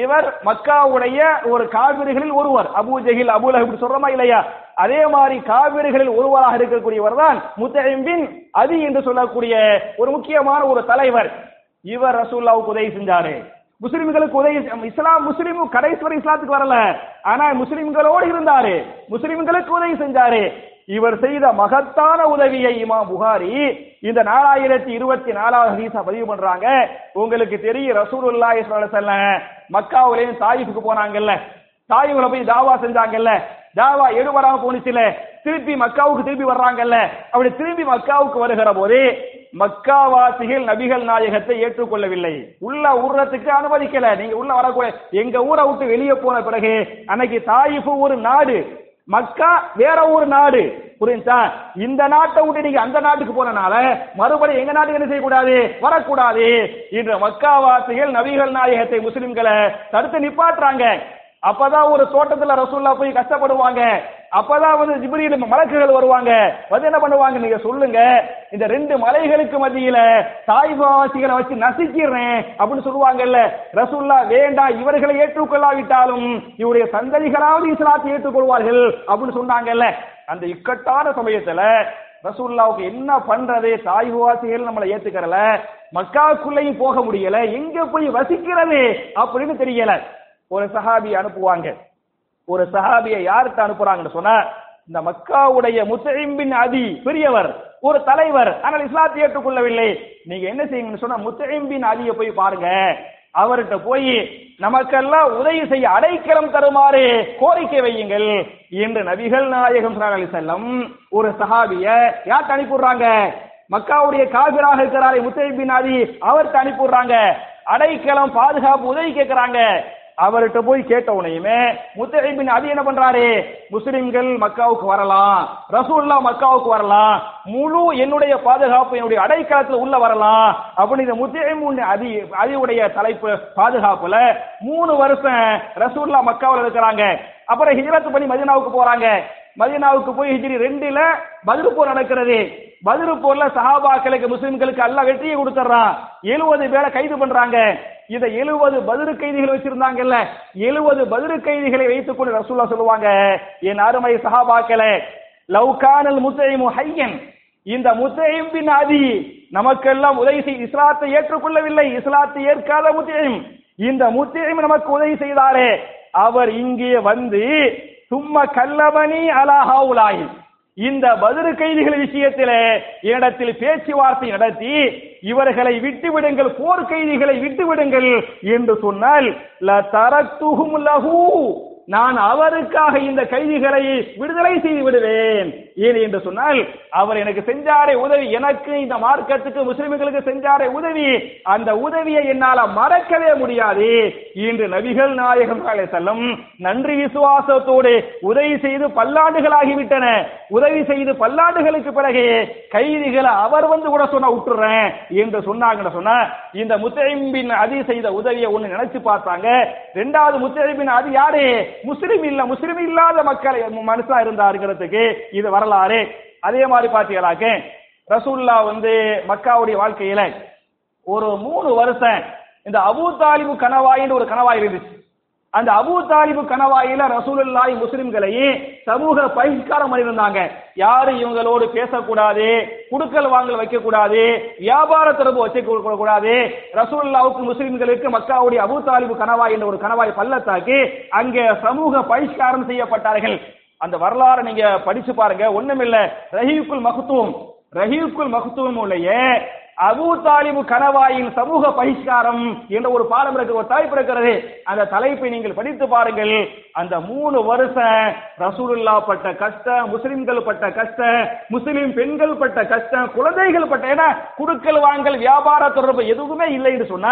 இவர் மக்காவுடைய ஒரு காபிர்களில் ஒருவர் அபூ ஜஹில் அபூ லஹப் சொல்றமா இல்லையா அதே மாதிரி காபிர்களில் ஒருவராக இருக்கக்கூடியவர் தான் முத்ஐம் பின் அதி என்று சொல்லக்கூடிய ஒரு முக்கியமான ஒரு தலைவர் இவர் ரசூலுல்லாஹ்வுக்கு உதவி செஞ்சாரு முஸ்லிம்களுக்கு உதவி இஸ்லாம் முஸ்லிமு கடைசி இஸ்லாத்துக்கு வரல ஆனா முஸ்லிம்களோடு இருந்தாரு முஸ்லிம்களுக்கு உதவி செஞ்சாரு இவர் செய்த மகத்தான உதவியை இமாம் புகாரி இந்த four thousand twenty-four வது ஹதீஸா பதிவு பண்றாங்க உங்களுக்கு தெரியும் ரசூலுல்லாஹி ஸல்லல்லாஹு அலைஹி வஸல்லம் மக்காவுல இருந்து தாயிஃபுக்கு போனாங்கல்ல தாயிஃப்ல போய் தாவா செஞ்சாங்கல்ல தாவா எடுபடாம போனிச்சில திருப்பி மக்காவுக்கு திருப்பி வர்றாங்கல்ல அப்படி திரும்பி மக்காவுக்கு வருகிறபோது மக்காவாசிகள் நபிகள் நாயகத்தை ஏற்றுக்கொள்ளவில்லை உள்ள ஊர்றதுக்கு அனுமதிக்கல நீங்க உள்ள வரக்கூடாது எங்க ஊரை விட்டு வெளியே போன பிறகு அன்னைக்கு தாயிஃப் ஒரு நாடு மக்கா வேற ஒரு நாடு புரிஞ்சா இந்த நாட்டை விட்டு நீங்க அந்த நாட்டுக்கு போறனால மறுபடியும் எங்க நாட்டுக்கு என்ன செய்ய கூடாது வரக்கூடாது இன்று மக்காவாசிகள் நபிகள் நாயகத்தை முஸ்லிம்களை தடுத்து நிப்பாட்டுறாங்க அப்பதான் ஒரு தோட்டத்துல ரசூலுல்லாஹ் போய் கஷ்டப்படுவாங்க அப்பதான் வந்து ஜிப்ரீல் மலக்குகள் வருவாங்க வந்து என்ன பண்ணுவாங்க நீங்க சொல்லுங்க இந்த ரெண்டு மலைகளுக்கு மத்தியில தாயிஃப்வாசிகளை வச்சு நசிக்கிறேன் அப்படினு சொல்லுவாங்கல்ல ரசூலுல்லாஹ் வேண்டாம் இவர்களை ஏற்றுக்கொள்ளாவிட்டாலும் இவருடைய சந்ததிகளாவது இஸ்லாத்தை ஏற்றுக்கொள்வார்கள் அப்படினு சொன்னாங்கல்ல அந்த இக்கட்டான சமயத்துல ரசூலுல்லாஹ்வுக்கு என்ன பண்றது தாயிஃப்வாசிகள் நம்மளை ஏத்துக்கறல மக்காக்குள்ளேயும் போக முடியல எங்க போய் வசிக்கிறது அப்படின்னு தெரியல ஒரு சஹாபி அனுப்புவாங்க ஒரு சஹாபியை யாருக்கு அனுப்புறாங்கன்னு சொன்னா இந்த மக்காவுடைய முத்ஐம் பின் அதி பெரியவர் ஒரு தலைவர் ஆனால் இஸ்லாத்தை ஏற்றுக்கொள்ளவில்லை நீங்க என்ன செய்யுங்கன்னு சொன்னா முத்ஐம் பின் அலியை போய் பாருங்க அவர்கிட்ட போய் நமக்கெல்லாம் உதவி செய்ய அடைக்கலம் தருமாறு கோரிக்கை வையுங்கள் என்று நபிகள் நாயகம் ஸல்லல்லாஹு அலைஹி வஸல்லம் ஒரு சஹாபியை யாருக்கு அனுப்புறாங்க மக்காவுடைய காபிராக இருக்கிறாரே முத்ஐம் பின் அதி அவர்கிட்ட அனுப்புறாங்க அடைக்கலம் பாதுகாப்பு உதவி கேட்கிறாங்க அவர்கிட்ட போய் கேட்ட உடனேயுமே முத்ஐம் பின் அதி என்ன பண்றாரு முஸ்லிம்கள் மக்காவுக்கு வரலாம் ரசூலுல்லாஹ் மக்காவுக்கு வரலாம் முழு என்னுடைய பாதுகாப்பு என்னுடைய அடைக்கலத்துல உள்ள வரலாம் அப்படி இந்த முத்ஐம் பின் அதி அதியுடைய தலைப்பு பாதுகாப்புல மூணு வருஷம் ரசூலுல்லாஹ் மக்காவுல இருக்காங்க அப்புறம் ஹிஜ்ரத் பண்ணி மதீனாவுக்கு போறாங்க மதீனாவுக்கு போய் ஹிஜ்ரி இரண்டுல பத்ர் போர் நடக்கிறது பத்ர் போர்ல சஹாபாக்களுக்கு முஸ்லிம்களுக்கு அல்லாஹ் வெற்றியை கொடுத்துறான் எழுபது பேரை கைது பண்றாங்க இந்த எழுபது பத்ர் கைதிகளை வச்சிருந்தாங்கல்ல எழுபது பத்ர் கைதிகளை வைத்துக் கொண்டு ரசூலுல்லாஹ் சொல்லுவாங்க என் அருமை சஹாபாக்களே லவ்கானல் முத்ஐம் ஹய்யன் இந்த முத்ஐம் பின் அதி நமக்கெல்லாம் உதவி செய்து இஸ்லாத்தை ஏற்றுக்கொள்ளவில்லை இஸ்லாத்தை ஏற்காத முத்ஐம் இந்த முத்ஐம் நமக்கு உதவி செய்தாரே அவர் இங்கே வந்து சும்மா கல்லபனி அலா ஹவுலாய் இந்த பத்ர் கைதிகள் விஷயத்திலே இடத்தில் பேச்சுவார்த்தை நடத்தி இவர்களை விட்டுவிடுங்கள் போர் கைதிகளை விட்டுவிடுங்கள் என்று சொன்னால் லதரக்துஹும் லஹு நான் அவருக்காக இந்த கைதிகளை விடுதலை செய்து விடுவேன் என்று சொன்னால், அவர் எனக்கு செஞ்சாரே உதவி, எனக்கு இந்த மார்க்கத்துக்கு முஸ்லிம்களுக்கு செஞ்சாரே உதவி, அந்த உதவியை என்னால மறக்கவே முடியாது என்று நபிகள் நாயகம் செல்லும் நன்றி விசுவாசத்தோடு உதவி செய்து பல்லாண்டுகளாகிவிட்டன. உதவி செய்து பல்லாண்டுகளுக்கு பிறகு கைதிகளை அவர் வந்து கூட சொன்ன விட்டுறேன் என்று சொன்னாங்கன்னு சொன்ன இந்த முத்தைபின் அதி செய்த உதவியை ஒன்று நினைச்சு பார்த்தாங்க. ரெண்டாவது முத்தைபின் அதி யாரு? முஸ்லிம் இல்ல, முஸ்லிம் இல்லாத மக்கள் மனசா இருந்தாருங்கிறதுக்கு இது வரலாறு. அதே மாதிரி பாத்தீங்களாக்க ரசூல்லா வந்து மக்காவுடைய வாழ்க்கையில ஒரு மூணு வருஷம் இந்த அபூ தாலிபு கனவாயின்னு ஒரு கனவாய் இருந்துச்சு. அந்த அபூ தாலிபு கனவாயில ரசூலுல்லாஹி முஸ்லிம்களையும் சமூக பகிஷ்காரம் பண்ணியிருந்தாங்க. யாரும் இவங்களோடு பேசக்கூடாது, குடுக்கல் வாங்கல் வைக்கக்கூடாது, வியாபார தொடர்பு வச்சுக்க கூடாது. ரசூலுல்லாவுக்கு முஸ்லிம்களுக்கு மக்காவுடைய அபூ தாலிபு கனவாய் என்ற ஒரு கனவாய் பள்ளத்தாக்கி அங்கே சமூக பகிஷ்காரம் செய்யப்பட்டார்கள். அந்த வரலாறு நீங்க படிச்சு பாருங்க, ஒண்ணுமில்ல. ரஹீஃபுல் மக்தூம் ரஹீஃபுல் மக்தூம் உடைய அபூ தாலிபு கனவாயின் சமூக பகிஷ்காரம் என்ற ஒரு பாடம் இருக்கு, ஒரு தலைப்பு இருக்கிறது. அந்த தலைப்பை நீங்கள் படித்து பாருங்கள். அந்த மூணு வருஷம் ரசூலுல்லா பட்ட கஷ்டம், முஸ்லிம்கள் பட்ட கஷ்டம், முஸ்லிம் பெண்கள் பட்ட கஷ்டம், குழந்தைகள் பட்ட, ஏன்னா குடுக்கல் வாங்கல் வியாபார தொடர்பு எதுவுமே இல்லைன்னு சொன்ன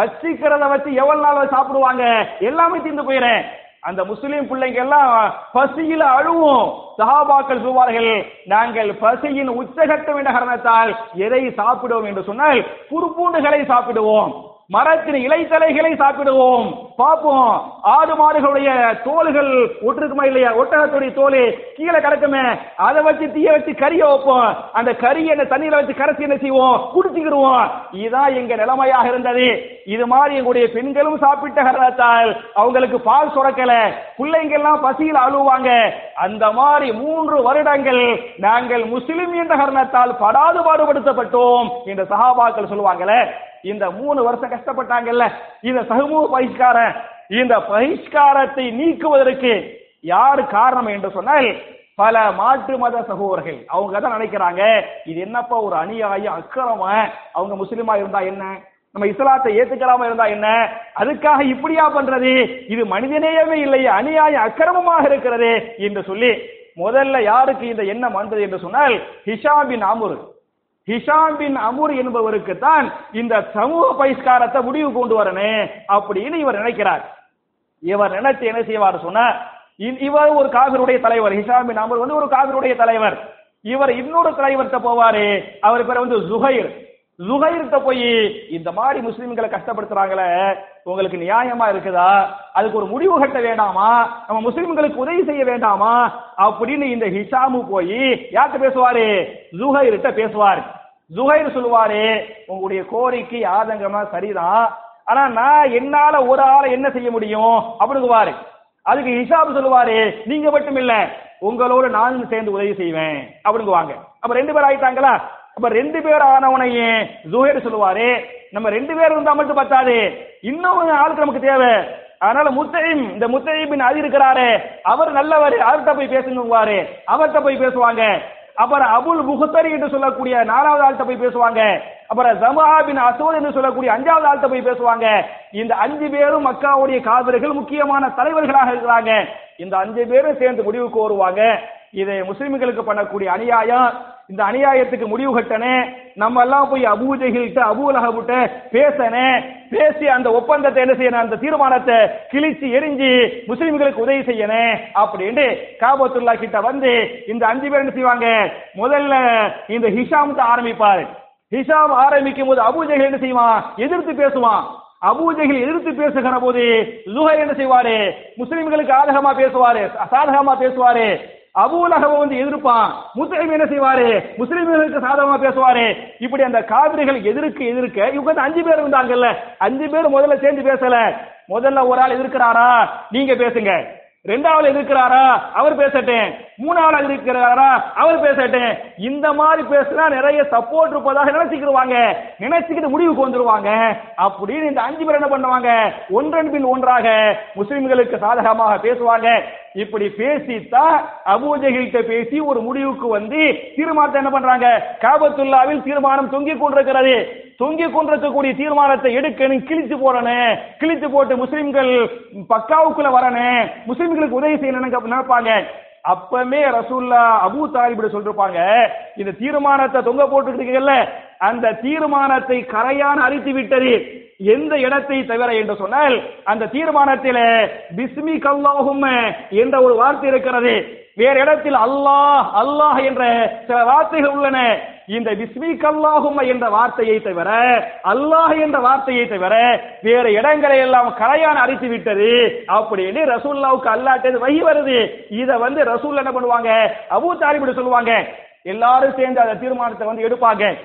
வச்சிக்கிறத வச்சு எவ்வளவு நாள் சாப்பிடுவாங்க, எல்லாமே தீர்ந்து போயிடுறேன். அந்த முஸ்லிம் பிள்ளைங்க எல்லாம் பசியில அழுவும். சஹாபாக்கள் சொல்வார்கள், நாங்கள் பசியின் உச்சகட்டம் என்ற காரணத்தால் எதை சாப்பிடுவோம் என்று சொன்னால் குறுப்பூண்டுகளை சாப்பிடுவோம், மரத்தின் இலைத்தலைகளை சாப்பிடுவோம், பார்ப்போம் ஆடு மாடுகளுடைய தோல்கள் ஒட்டிருக்குமா இல்லையா, ஒட்டகத்துடைய தோல் கீழே கிடக்குமே அதை வச்சு தீய வச்சு கறியை வைப்போம், அந்த கறியை அந்த தண்ணியில வச்சு கரைச்சி என்ன செய்வோம், குடிச்சுக்கிடுவோம். இதுதான் எங்க நிலைமையாக இருந்தது. இது மாதிரி எங்களுடைய பெண்களும் சாப்பிட்ட காரணத்தால் அவங்களுக்கு பால் சுரக்கல, பிள்ளைங்க எல்லாம் பசியில் அழுவாங்க. அந்த மாதிரி மூன்று வருடங்கள் நாங்கள் முஸ்லிம் என்ற காரணத்தால் படாது பாடுபடுத்தப்பட்டோம் என்று சஹாபாக்கள் சொல்லுவாங்களே. இந்த மூணு வருஷம் கஷ்டப்பட்டாங்கல்ல, இந்த சமூக பகிஷ்காரம், இந்த பகிஷ்காரத்தை நீக்குவதற்கு யார் காரணம் என்று சொன்னால் பல மாற்று மத சகோதரர்கள் அவங்க தான் நினைக்கிறாங்க இது என்னப்பா ஒரு அநியாயம், அக்கிரம, அவங்க முஸ்லிமா இருந்தா என்ன, நம்ம இஸ்லாத்தை ஏத்துக்கலாம இருந்தா என்ன, அதுக்காக இப்படியா பண்றது, இது மனிதநேயமே இல்லையே, அநியாயம் அக்கிரமமாக இருக்கிறது என்று சொல்லி முதல்ல யாருக்கு இந்த எண்ணம் வந்தது என்று சொன்னால் ஹிஷாம் பின் அம்ரு ஹிஷாம் பின் அம்ரு என்பவருக்கு தான் இந்த சமூக பகிஷ்காரத்தை முடிவு கொண்டு வரணும் அப்படின்னு இவர் நினைக்கிறார். இவர் நினைச்சு என்ன செய்வார் சொன்ன, இவர் ஒரு காவிருடைய தலைவர், ஹிஷாம் பின் அம்ரு வந்து ஒரு காவிருடைய தலைவர். இவர் இன்னொரு தலைவர்கிட்ட போவாரு, அவர் பேர் வந்து ஜுஹைர். ஜுஹைர்கிட்ட போய் இந்த மாதிரி முஸ்லிம்களை கஷ்டப்படுத்துறாங்களே உங்களுக்கு நியாயமா இருக்குதா, அதுக்கு ஒரு முடிவு கட்ட வேண்டாமா, நம்ம முஸ்லிம்களுக்கு உதவி செய்ய வேண்டாமா அப்படின்னு இந்த ஹிஷாமு போய் யார்கிட்ட பேசுவாரு, ஜுஹைர்கிட்ட பேசுவார். ஜுஹைர் சொல்லுவாரு, உங்களுடைய கோரிக்கை ஆதங்கமா சரிதான், ஆனா நான் என்னால ஒரு ஆளை என்ன செய்ய முடியும் அப்படிங்குவாரு. அதுக்கு ஹிஷாம் சொல்லுவாரு, நீங்க மட்டும் இல்ல உங்களோட நானும் சேர்ந்து உதவி செய்வேன் அப்படிங்குவாங்க. அப்ப ரெண்டு பேர் ஆயிட்டாங்களா. அப்ப ரெண்டு பேர் ஆனவனையே ஜுஹைர் சொல்லுவாரு, நம்ம ரெண்டு பேர் இருந்தா மட்டும் பத்தாது, இன்னும் ஆளுக்கு நமக்கு தேவை. அதனால முத்தைம் இந்த முத்தைபின் அதி இருக்கிறாரு, அவர் நல்லவர், அவர்கிட்ட போய் பேசுங்குவாரு. அவர்கிட்ட போய் பேசுவாங்க. அப்புறம் அபுல் முஹ்தரி என்று சொல்லக்கூடிய நாலாவது ஆள்கிட்ட போய் பேசுவாங்க. அப்புறம் ஜமஹா பின் அஸ்வத் என்று சொல்லக்கூடிய அஞ்சாவது ஆள்கிட்ட போய் பேசுவாங்க. இந்த அஞ்சு பேரும் மக்காவுடைய காவிர்கள் முக்கியமான தலைவர்களாக இருக்கிறாங்க. இந்த அஞ்சு பேரும் சேர்ந்து முடிவுக்கு வருவாங்க, இதை முஸ்லிம்களுக்கு பண்ணக்கூடிய அநியாயம், இந்த அநியாயத்துக்கு முடிவு கட்டனே, நம்ம எல்லாம் போய் அபூஜஹில்கிட்ட அபூலஹபிட்ட பேசனே, பேசி அந்த ஒப்பந்தத்தை என்ன செய்யணும், அந்த தீர்மானத்தை கிழிச்சு எரிஞ்சு முஸ்லிம்களுக்கு உதவி செய்யனே அப்படின்னு காபத்துல்லா கிட்ட வந்து இந்த அஞ்சு பேர் என்ன செய்வாங்க, முதல்ல இந்த ஹிஷாம் தான் ஆரம்பிப்பாரு. ஹிஷாம் ஆரம்பிக்கும் போது அபூஜஹில் என்ன செய்வான், எதிர்த்து பேசுவான். அபூஜஹில் எதிர்த்து பேசுகிற போது ஜுஹைர் என்ன செய்வாரு, முஸ்லிம்களுக்கு ஆதகமா பேசுவாரு, சாதகமா பேசுவாரு. அபூலஹப வந்து எதிர்ப்பான். முத்தைம் என்ன செய்வாரு, முஸ்லிம்களுக்கு சாதகமா பேசுவாரு. இப்படி அந்த காவிரிகள் எதிர்க்கு எதிர்க்க இவங்க வந்து அஞ்சு பேர் இருந்தாங்கல்ல, அஞ்சு பேர் முதல்ல சேர்ந்து பேசல. முதல்ல ஒரு ஆள் எதிர்க்கிறாரா, நீங்க பேசுங்க. ரெண்டாவது எதிர்க்கிறாரா, அவர் பேசட்டேன். மூணாவது எதிர்க்கிறாரா, அவர் பேசட்டேன். இந்த மாதிரி பேசினா நிறைய சப்போர்ட் இருப்பதாக நினைச்சுக்கிடுவாங்க, நினைச்சுக்கிட்டு முடிவுக்கு வந்துருவாங்க. அப்படின்னு இந்த அஞ்சு பேர் என்ன பண்ணுவாங்க, ஒன்றன் பின் ஒன்றாக முஸ்லிம்களுக்கு சாதகமாக பேசுவாங்க. இப்படி பேசித்தான் அபூஜஹில்கிட்ட பேசி ஒரு முடிவுக்கு வந்து தீர்மானத்தை என்ன பண்றாங்க, காபத்துல்லாவில் தீர்மானம் தொங்கிக் கொண்டிருக்கிறது. Tungi Kundrakuri Tilmana Yedekan and Kilisiporane, Kilisiport, Muslim girl, Pakau Kulavarane, Muslim girl Kuday and Kapanapagan, Apame, Rasulla, Abu Talib Sultapanga, in the Tirmana Tunga Port and the Tirmana Karayan Ariti Vitari, Yen the Yedati Tavara Yendo Sonal, and the Tirmana Tele, Bismikallahum, Yenda Urwati Karade. We are Yadatil Allah, Allah Yendre, Savati Hulane, in the Bismikallahuma in the Varta Yetavare, Allah in the Varta Yetavare, we are Yadangarelam, Karayan Aritivitari, Apudini, Rasulla, Kalla, Vahivari, either one the Rasulla Nabuange, Abu Talib Sulwange, Ilar saying that the Tirman Yedupagan,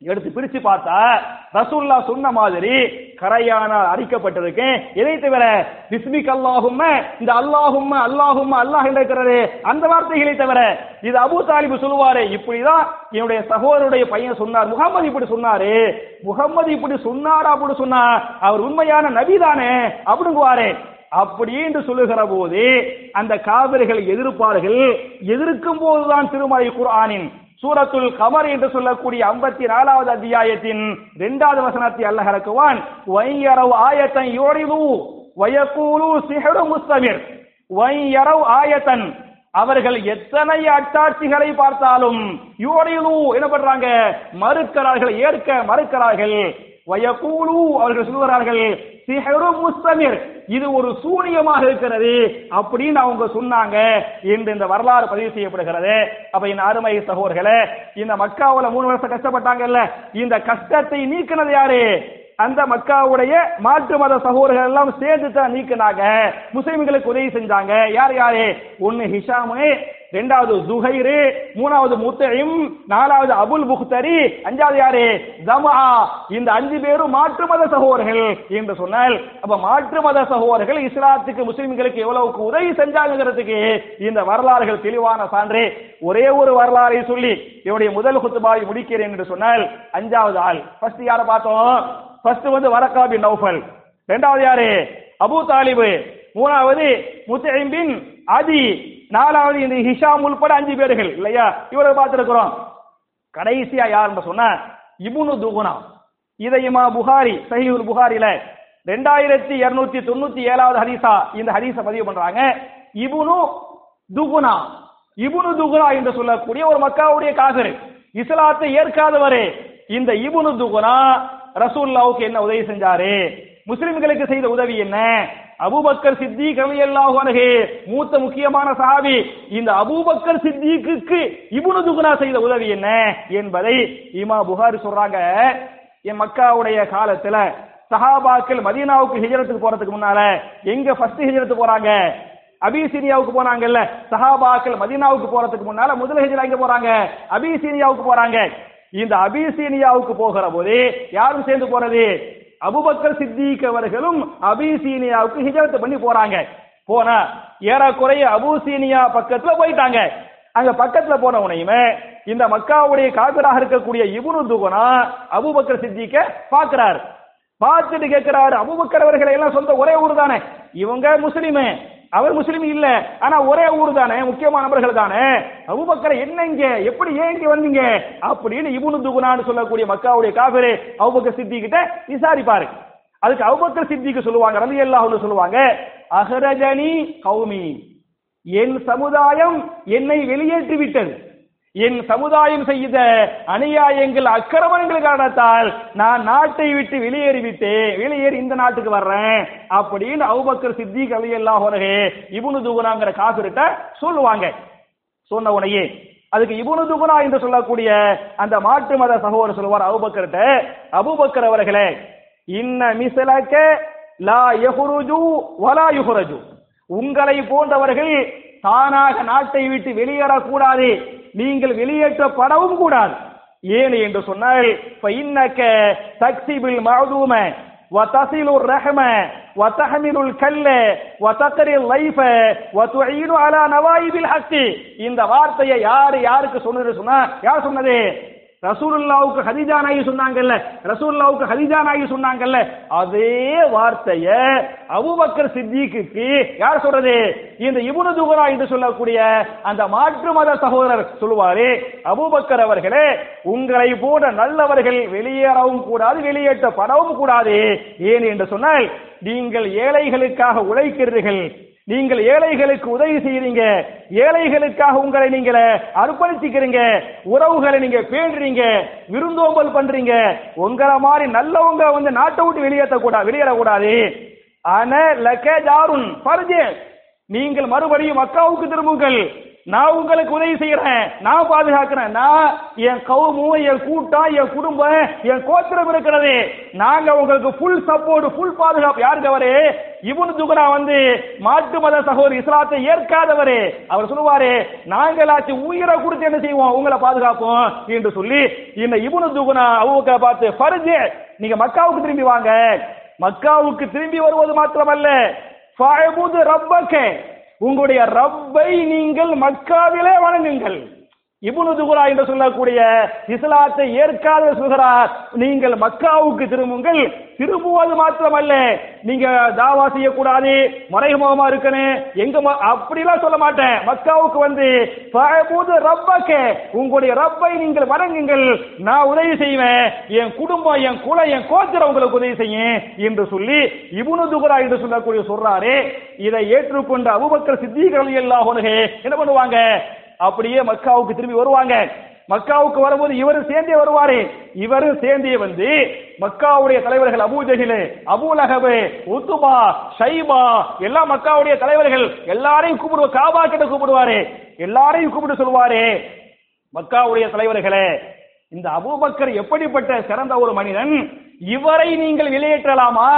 Yadu Piripata, Rasulla Sunna Madari. Karayana, Arika Patrake, Yeletavare, Bismikallahuma, the Allahumma, Allahumma, Allah Hilakare, and the Varta Hilitavare, is Abu Talib Sulware, Yipurida, Yure Sahoro, Payan Sunna, Muhammad Yipur Sunare, Muhammad Yipur Sunara, Pursuna, our Umayana, Nabidane, Abduare. Apudin to Sulukarabode, and the Kabir Hill, Yedrupar Hill, Yedrukumbo, and Tirumari Kuranin. Suratul Kamari into Sulakuri, Ambati Rala, the Ayatin, Renda Vasanati Allah Harakawan, Wain Yarao Ayatan Yoribu, Wayakulu Sihara Mustamir, Wain Yarao Ayatan, Avergal Yetsana Yatta Sihari Partalum, Yoribu, Inabarange, Marikarahil, Yerka, Marikarahil, Wayakulu, or Rasurahil, Sihara Mustamir. இது ஒரு சூனியமாக இருக்கிறது அப்படின அவங்க சொன்னாங்க இந்த இந்த வரலாறு பதிவு செய்யப்படுகிறது அப்ப இந்த அருமை சகோதர்களே இந்த மக்காவுல மூணு வருஷம் கஷ்டப்பட்டாங்க இல்ல இந்த கஷ்டத்தை நீக்கினது யாரு அந்த மக்காவுடைய மாற்று மத சகோதர்கள் எல்லாம் சேர்ந்து தான் நீக்கினாங்க முஸ்லிம்களுக்கு உதவி செஞ்சாங்க யார் யார் ஒன்னு ஹிஷாம் இரண்டாவது ஜுஹைர் மூணாவது முத்தயிம் நான்காவது அபுல் புக்தரி அஞ்சாவது யாரு ஜமா இந்த அஞ்சு பேரும் மாற்று மத சகோதர்கள் என்று சொன்னால் அப்ப மாற்று மத சகோதர்கள் இஸ்லாத்துக்கு முஸ்லிம்களுக்கு எவ்வளவு உதவி செஞ்சாங்கங்கிறதுக்கு இந்த வரலாறுகள் தெளிவான சான்று ஒரே ஒரு வரலாறை சொல்லி என்னுடைய முதல் குத்பாவை முடிக்கிறேன் என்று சொன்னால் அஞ்சாவது ஆள் ஃபர்ஸ்ட் யாரை பார்த்தோம் ஃபர்ஸ்ட் வந்து வரகா பின் நௌஃபல் இரண்டாவது யாரு அபூ தாலிப் மூணாவது முத்தயிம் பின் ஆதி நாலாவது இந்த ஹிஷாம் உள்பட அஞ்சு பேர்கள் இல்லையா இவரை பார்த்திருக்கிறோம் கடைசியா யார்னு சொன்னா இப்னு துகுனா இத இமாம் புகாரி சஹீஹுல் புகாரில twenty-two ninety-seven ஆவது ஹதீஸா இந்த ஹதீஸ பதிவு பண்றாங்க இப்னு துகுனா இப்னு துகுனா என்று சொல்லக்கூடிய ஒரு மக்காவுடைய காஃபிர் இஸ்லாத்தை ஏற்காதவரே இந்த இப்னு துகுனா ரசூலுல்லாஹ்வுக்கு என்ன உதவி செஞ்சாரு முஸ்லிம்களுக்கு செய்த உதவி என்ன அபூபக்கர் சித்திக் ரலியல்லாஹு அன்ஹு மூத்த முக்கியமான சஹாபி இந்த அபூபக்கர் சித்திக்குக்கு இப்னு துகுனா செய்த உதவி என்ன என்பதை இமாம் புகாரி சொல்றாங்க இந்த மக்காவுடைய காலத்துல சஹாபாக்கள் மதீனாவுக்கு ஹிஜ்ரத்துக்கு போறதுக்கு முன்னால எங்க ஃபர்ஸ்ட் ஹிஜ்ரத் போறாங்க அபிசீனியாவுக்கு போறாங்கல்ல சஹாபாக்கள் மதீனாவுக்கு போறதுக்கு முன்னால முதல் ஹிஜ்ரா எங்க போறாங்க அபிசீனியாவுக்கு போறாங்க இந்த அபிசீனியாவுக்கு போகிறபோது யாரும் சேர்ந்து போறது அபூபக்கர் சித்திக் அவர்களும் அபிசீனியாவுக்கு ஹிஜ்ரத் பண்ணி போறாங்க போனா ஏறக்குறைய அபிசீனியா பக்கத்துல போயிட்டாங்க அங்க பக்கத்துல போன உடனேமே இந்த மக்காவுடைய காபிராக இருக்கக்கூடிய இப்னு துகுனா அபூபக்கர் சித்திக்க பாக்குறார் பார்த்துட்டு கேக்குறாரு அபூபக்கர் அவர்களை எல்லாம் சொந்த ஒரே ஊர் தானே இவங்க முஸ்லிம் அவர் முஸ்லிம் இல்ல ஆனா ஒரே ஊர் தானே முக்கியமான நபர்கள் தானே அபூபக்கர் என்னங்க எப்படி ஏங்க வந்தீங்க அப்படினு இப்னு துகுனான்னு சொல்லக்கூடிய மக்காவுடைய காஃபிர் அபூபக்கர் சித்திக் கிட்ட விசாரிப்பாரு அதுக்கு அபூபக்கர் சித்திக் சொல்லுவாங்க ரலியல்லாஹு அன்ஹு சொல்லுவாங்க அஹ்ரஜனி கௌமி என் சமுதாயம் என்னை வெளியேற்றி விட்டது என் சமுதாயம் செய்த அநியாயங்கள் அக்கிரமங்கள் காரணத்தால் நான் நாட்டை விட்டு வெளியேறி விட்டேன் வெளியேறி இந்த நாட்டுக்கு வர்றேன் அப்படின்னு அபூபக்கர் சித்திக் ரலியல்லாஹு அன்ஹு இப்னு துகுனாங்கற காஃபிர்ட்ட சொல்லுவாங்க சொன்ன உடனே அதுக்கு இப்னு துகுனா என்று சொல்லக்கூடிய அந்த மாட்டு மத சகோதரர் சொல்வார் அபூபக்கர்ட்ட அபூபக்கர் அவர்களே இன்ன மிஸ்லக லா யஹ்ருஜு வலா யுஹ்ரஜு உங்களை போன்றவர்கள் தானாக நாட்டை விட்டு வெளியேற கூடாது நீங்கள் வெளியேற்றப்படவும் கூடாது ஏன் என்று சொன்னால் فإنك تكسب المعدوم وتصل الرحمة وتحمل الكل وتقري الضيف وتعين على نوائب الحق இந்த வார்த்தையை யார் யாருக்கு சொன்னது சொன்னா யார் சொன்னது Rasulullah Khadija Nayu Sunangale, Rasulullah Khadija Nayu Sunangale, Ade Vartaye, Abu Bakr Siddiqi, Yarsode, in the Yibuna Dugara in the Sulakuria, and the Matrumada Sahora Sulware, Abu Bakr Avakare, Ungraipur and Allah Varhel, Velia Raum Kuradi, Velia, the Padam Kuradi, Yen in the Sunai, Dingle Yelay Helika, Ulay Kirihil. நீங்கள் ஏழைகளுக்கு உதவி செய்றீங்க ஏழைகளுக்காக உங்களை நீங்களே அர்ப்பணிக்கிறீங்க உறவுகளை நீங்க பேணுறீங்க விருந்தோம்பல் பண்றீங்க உங்கள மாதிரி நல்லவங்க வந்து நாட்டை விட்டு வெளியேற கூட வெளியேற கூடாது அன லகஜாருன் ஃபர்ஜ் நீங்கள் மறுபடியும் மக்காவுக்கு திரும்புங்கள் நான் உங்களுக்கு உதவி செய்றேன் நான் பாதுகாக்கிறேன் நான் என் கௌமு என் கூட்டா என் குடும்பம் என் கோத்திரம் இருக்குறது நாங்க உங்களுக்கு ফুল சப்போர்ட் ফুল பாதுகாப்பு யார்கவரே இப்னு துக்ரா வந்து மாட்டு மத சகோதர இஸ்லாத்தை ஏற்காதவரே அவர் சொல்வாரே நாங்களாச்சு உயிரை கொடுத்து என்ன செய்வோம் உங்களை பாதுகாப்போம் என்று சொல்லி இந்த இப்னு துக்ரா அவுக பார்த்து ஃபர்ஜ் நீங்க மக்காவுக்கு திரும்பி வாங்க மக்காவுக்கு திரும்பி வருவது மாத்திரமல்ல ஃபஅபுது ரப்பக உங்களுடைய ரப்பை நீங்கள் மக்காவிலே வணங்குங்கள் இப்னு துக்ரா என்று சொல்லக்கூடிய இஸ்லாத்தை ஏற்காத சுகரார் நீங்கள் மக்காவுக்கு திரும்புங்கள் திரும்புவது மாத்திரமல்ல நீங்க தாவா செய்ய கூடாது மறைமுகமா இருக்கனே எங்க அப்படிலாம் சொல்ல மாட்டேன் மக்காவுக்கு வந்து ஃபஅபுது ரப்பக உங்களுடைய ரப்பை நீங்கள் வணங்குங்கள் நான் உதவி செய்வேன் என் குடும்பம் என் குல என் கோத்திரம் உங்களுக்கு உதவி செய்யும் என்று சொல்லி இப்னு துக்ரா என்று சொல்லக்கூடிய சொல்றாரே இதை ஏற்றுக்கொண்ட அபூபக்கர் சித்திக் ரலியல்லாஹு அன்ஹு என்ன பண்ணுவாங்க அப்படியே மக்காவுக்கு திரும்பி வருவாங்க மக்காவுக்கு வரும்போது இவரு சேந்தே வருவாரே இவரு சேந்தே வந்து மக்காவுடைய தலைவர்கள் Abu Jahl Abu Lahab Utbah Shaybah எல்லா மக்காவுடைய தலைவர்கள் எல்லாரையும் கூப்பிடுவா காபா கிட்ட கூப்பிடுவாரே எல்லாரையும் கூப்பிட்டு சொல்வாரே மக்காவுடைய தலைவர்களே இந்த அபூபக்கர் எப்படிப்பட்ட சிறந்த ஒரு மனிதன் இவரை நீங்கள் வெளியேற்றலாமா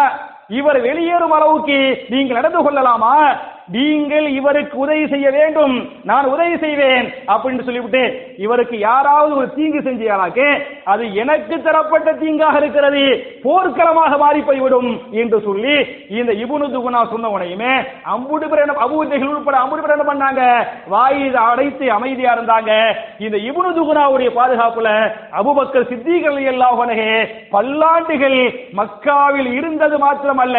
இவர் வெளியேறும் அளவுக்கு நீங்கள் நடந்து கொள்ளலாமா நீங்கள் இவருக்கு உதவி செய்ய வேண்டும் நான் உதவி செய்வேன் அப்படினு சொல்லிவிட்டு இவருக்கு யாராவது ஒரு தீங்கு செஞ்சாலாக அது எனக்கு தரப்பட்ட தீங்காக இருக்கிறது போர்க்களமாக மாறி போய்விடும் என்று சொல்லி இந்த இப்னு துக்னா சொன்னவனையுமே அம்புடு பேர் அபூ ஜஹில் உட்பட அம்புடு பேர் என்ன பண்ணாங்க வாயை அடைத்து அமைதியா இருந்தாங்க இந்த இப்னு துக்னாவுடைய பாதுகாப்புல அபூபக்கர் சித்திக் ரலியல்லாஹு அன்ஹு பல்லாண்டுகள் மக்காவில் இருந்தது மாத்திரமல்ல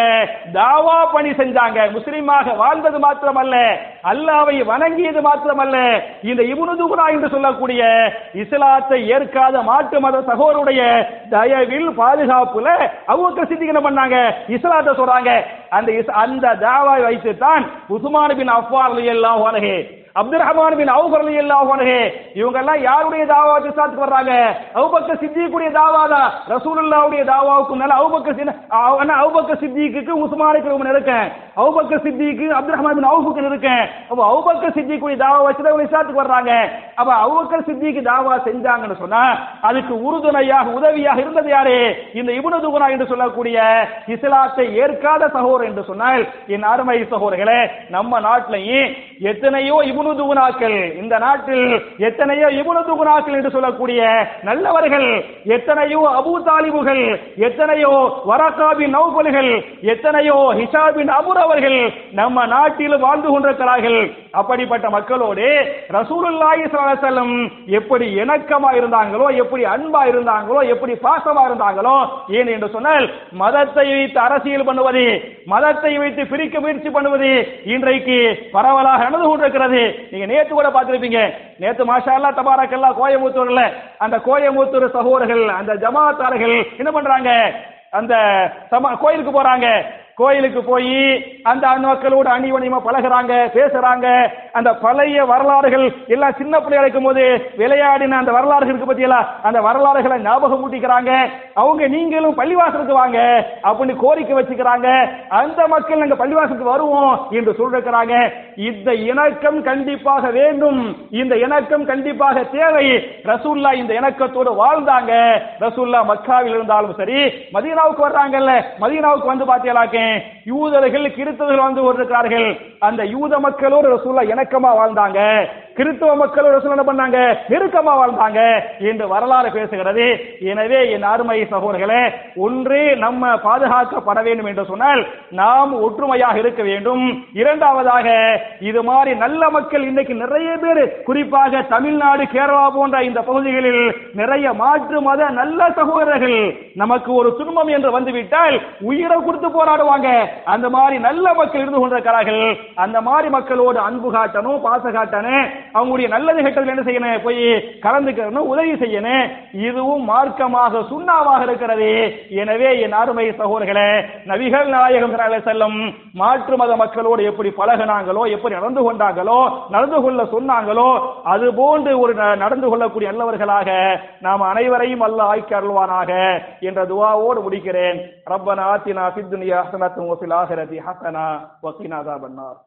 தாவா பணி செஞ்சாங்க முஸ்லிமாக வாழ்ந்தது மாத்திரமல்ல அல்லாஹ்வை வணங்கியது மாத்திரமல்ல இந்த இப்னு துக்னா என்று சொல்லக்கூடிய இஸ்லாத்தை ஏற்காத மாட்டு மத சகோதரருடைய தயவில் பாதுகாப்புல அபூபக்கர் சித்திக் என்ன பண்ணாங்க இஸ்லாத்தை சொல்றாங்க அந்த அந்த தாவாவை வைத்து தான் உஸ்மான் பின் அஃபான் ரலியல்லாஹு அன்ஹு அப்துர்ரஹ்மான் பின் அவ்ஃப் ரலியல்லாஹு அன்ஹு இவங்க எல்லாம் யாருடைய தாவாத் இஸ்லாத்துக்கு வர்றாங்க அபூபக்கர் சித்திக்குடைய தாவாதா ரசூலுல்லாஹ்வுடைய தாவாவுக்கு மேல அபூபக்கர் அண்ணா அபூபக்கர் சித்திக்கு உஸ்மானுக்கு ரொம்ப நெருக்கம் அபூபக்கர் சித்திக்கு அப்துர்ரஹ்மான் பின் அவ்ஃப்க்கு நெருக்கம் அப்ப அபூபக்கர் சித்திக்குடைய தாவா வச்சுதான் அவங்க இஸ்லாத்துக்கு வர்றாங்க அப்ப அபூபக்கர் சித்திக்கு தாவா செஞ்சாங்கன்னு சொன்னா அதுக்கு உறுதுணையாக உதவியாக இருந்தது யாரு இந்த இப்னு துக்னா என்று சொல்லக்கூடிய இஸ்லாத்தை ஏற்காத சகோதரர் என்று சொன்னால் என் அருமை சகோதரர்களே நம்ம நாட்டிலேயே எத்தனையோ இப்னு துக்னாக்கள் இந்த நாட்டில் எத்தனையோ இப்னு துக்னாக்கள் என்று சொல்லக்கூடிய நல்லவர்கள் எத்தனையோ அபூ தாலிபுகள் எத்தனையோ வரகா பின் நௌபல்கள் எத்தனையோ ஹிஷாப் பின் அம்ர் அவர்கள் நம்ம நாட்டில் வாழ்ந்து கொண்டிருக்கிறார்கள் அப்படிப்பட்ட மக்களோடு ரசூலுல்லாஹி ஸல்லல்லாஹு அலைஹி வஸல்லம் எப்படி இணக்கமா இருந்தாங்களோ எப்படி அன்பா இருந்தாங்களோ எப்படி பாசமா இருந்தாங்களோ ஏன் என்று சொன்னால் மதத்தை வைத்து அரசியல் பண்ணுவது மதத்தை வைத்து பிரிக்க முயற்சி பண்ணுவது இன்றைக்கு பரவலாக நடந்து கொண்டிருக்கிறது நீங்க நேத்து கூட பார்த்திருப்பீங்க நேத்து மாஷா அல்லாஹ் தபாரக் அல்லாஹ் கோயம்புத்தூர்ல அந்த கோயம்புத்தூர் சகோதரர்கள் அந்த ஜமாத்தார்கள் என்ன பண்றாங்க அந்த கோயிலுக்கு போறாங்க கோயிலுக்கு போய் அந்த மக்களோட அணிவணிமா பழகுறாங்க பேசுறாங்க அந்த பழைய வரலாறுகள் எல்லாம் சின்ன பிள்ளையா இருக்கும்போது விளையாடின அந்த வரலாறுகள் இருக்கு பத்தியெல்லாம் அந்த வரலாறுகளை ஞாபகம் ஊட்டிக்கிறாங்க அவங்க நீங்களும் பள்ளிவாசலுக்கு வாங்க அப்படின்னு கோரிக்கை வச்சுக்கிறாங்க அந்த மக்கள் நாங்க பள்ளிவாசலுக்கு வருவோம் என்று சொல்றாங்க இந்த இணக்கம் கண்டிப்பாக வேண்டும் இந்த இணக்கம் கண்டிப்பாக தேவை ரசூல்லா இந்த இணக்கத்தோடு வாழ்ந்தாங்க ரசூல்லா மக்காவில் இருந்தாலும் சரி மதீனாவுக்கு வர்றாங்கல்ல மதீனாவுக்கு வந்து பாத்தியலாக்கே யூதர்கள் கிறிஸ்தவர்கள் வந்து வருகிறார்கள் அந்த யூத மக்களோடு ரசூலுல்லாஹ் இணக்கமா வாழ்ந்தாங்க கிறிஸ்தவ மக்கள் ரசூல் என்ன பண்ணாங்க, நெருக்கமா வாழ்ந்தாங்க என்று வரலாறு பேசுகிறது. எனவே என் அருமை சகோதரர்களே, ஒன்று நம்ம பாதுகாக்கப்பட வேண்டும் என்று சொன்னால் நாம் ஒற்றுமையாக இருக்க வேண்டும். இரண்டாவதாக இது மாதிரி நல்ல மக்கள் இன்னைக்கு நிறைய பேர், குறிப்பாக தமிழ்நாடு கேரளா போன்ற இந்த பகுதிகளில் நிறைய மாற்று மத நல்ல சகோதரர்கள் நமக்கு ஒரு துன்பம் என்று வந்துவிட்டால் உயிரை கொடுத்து போராடுவாங்க. அந்த மாதிரி நல்ல மக்கள் இருந்து கொண்டிருக்கிறார்கள். அந்த மாதிரி மக்களோடு அன்பு காட்டணும், பாச காட்டணும், அவங்களுடைய நல்லது கெட்டது என்ன செய்யணும், போய் கலந்துக்கணும், உதவி செய்யணும். இதுவும் மார்க்கமாக சுண்ணாவாக இருக்கிறது. எனவே என் அருமை சகோதரர்களே, நபிகள் நாயகம் செல்லும் மாற்று மத மக்களோடு எப்படி பழகினாங்களோ, எப்படி நடந்து கொண்டாங்களோ, நடந்து கொள்ள சொன்னாங்களோ, அது போன்று ஒரு நடந்து கொள்ளக்கூடிய நல்லவர்களாக நாம் அனைவரையும் அல்லாஹ் ஆக்கி அருள்வானாக என்ற துஆவோடு முடிக்கிறேன். ரப்பனா ஆத்தினா ஃபித் துன்யா ஹஸனத்தன் வ ஃபில் ஆகிரதி ஹஸனா வ கினா அஸாபன் நார்.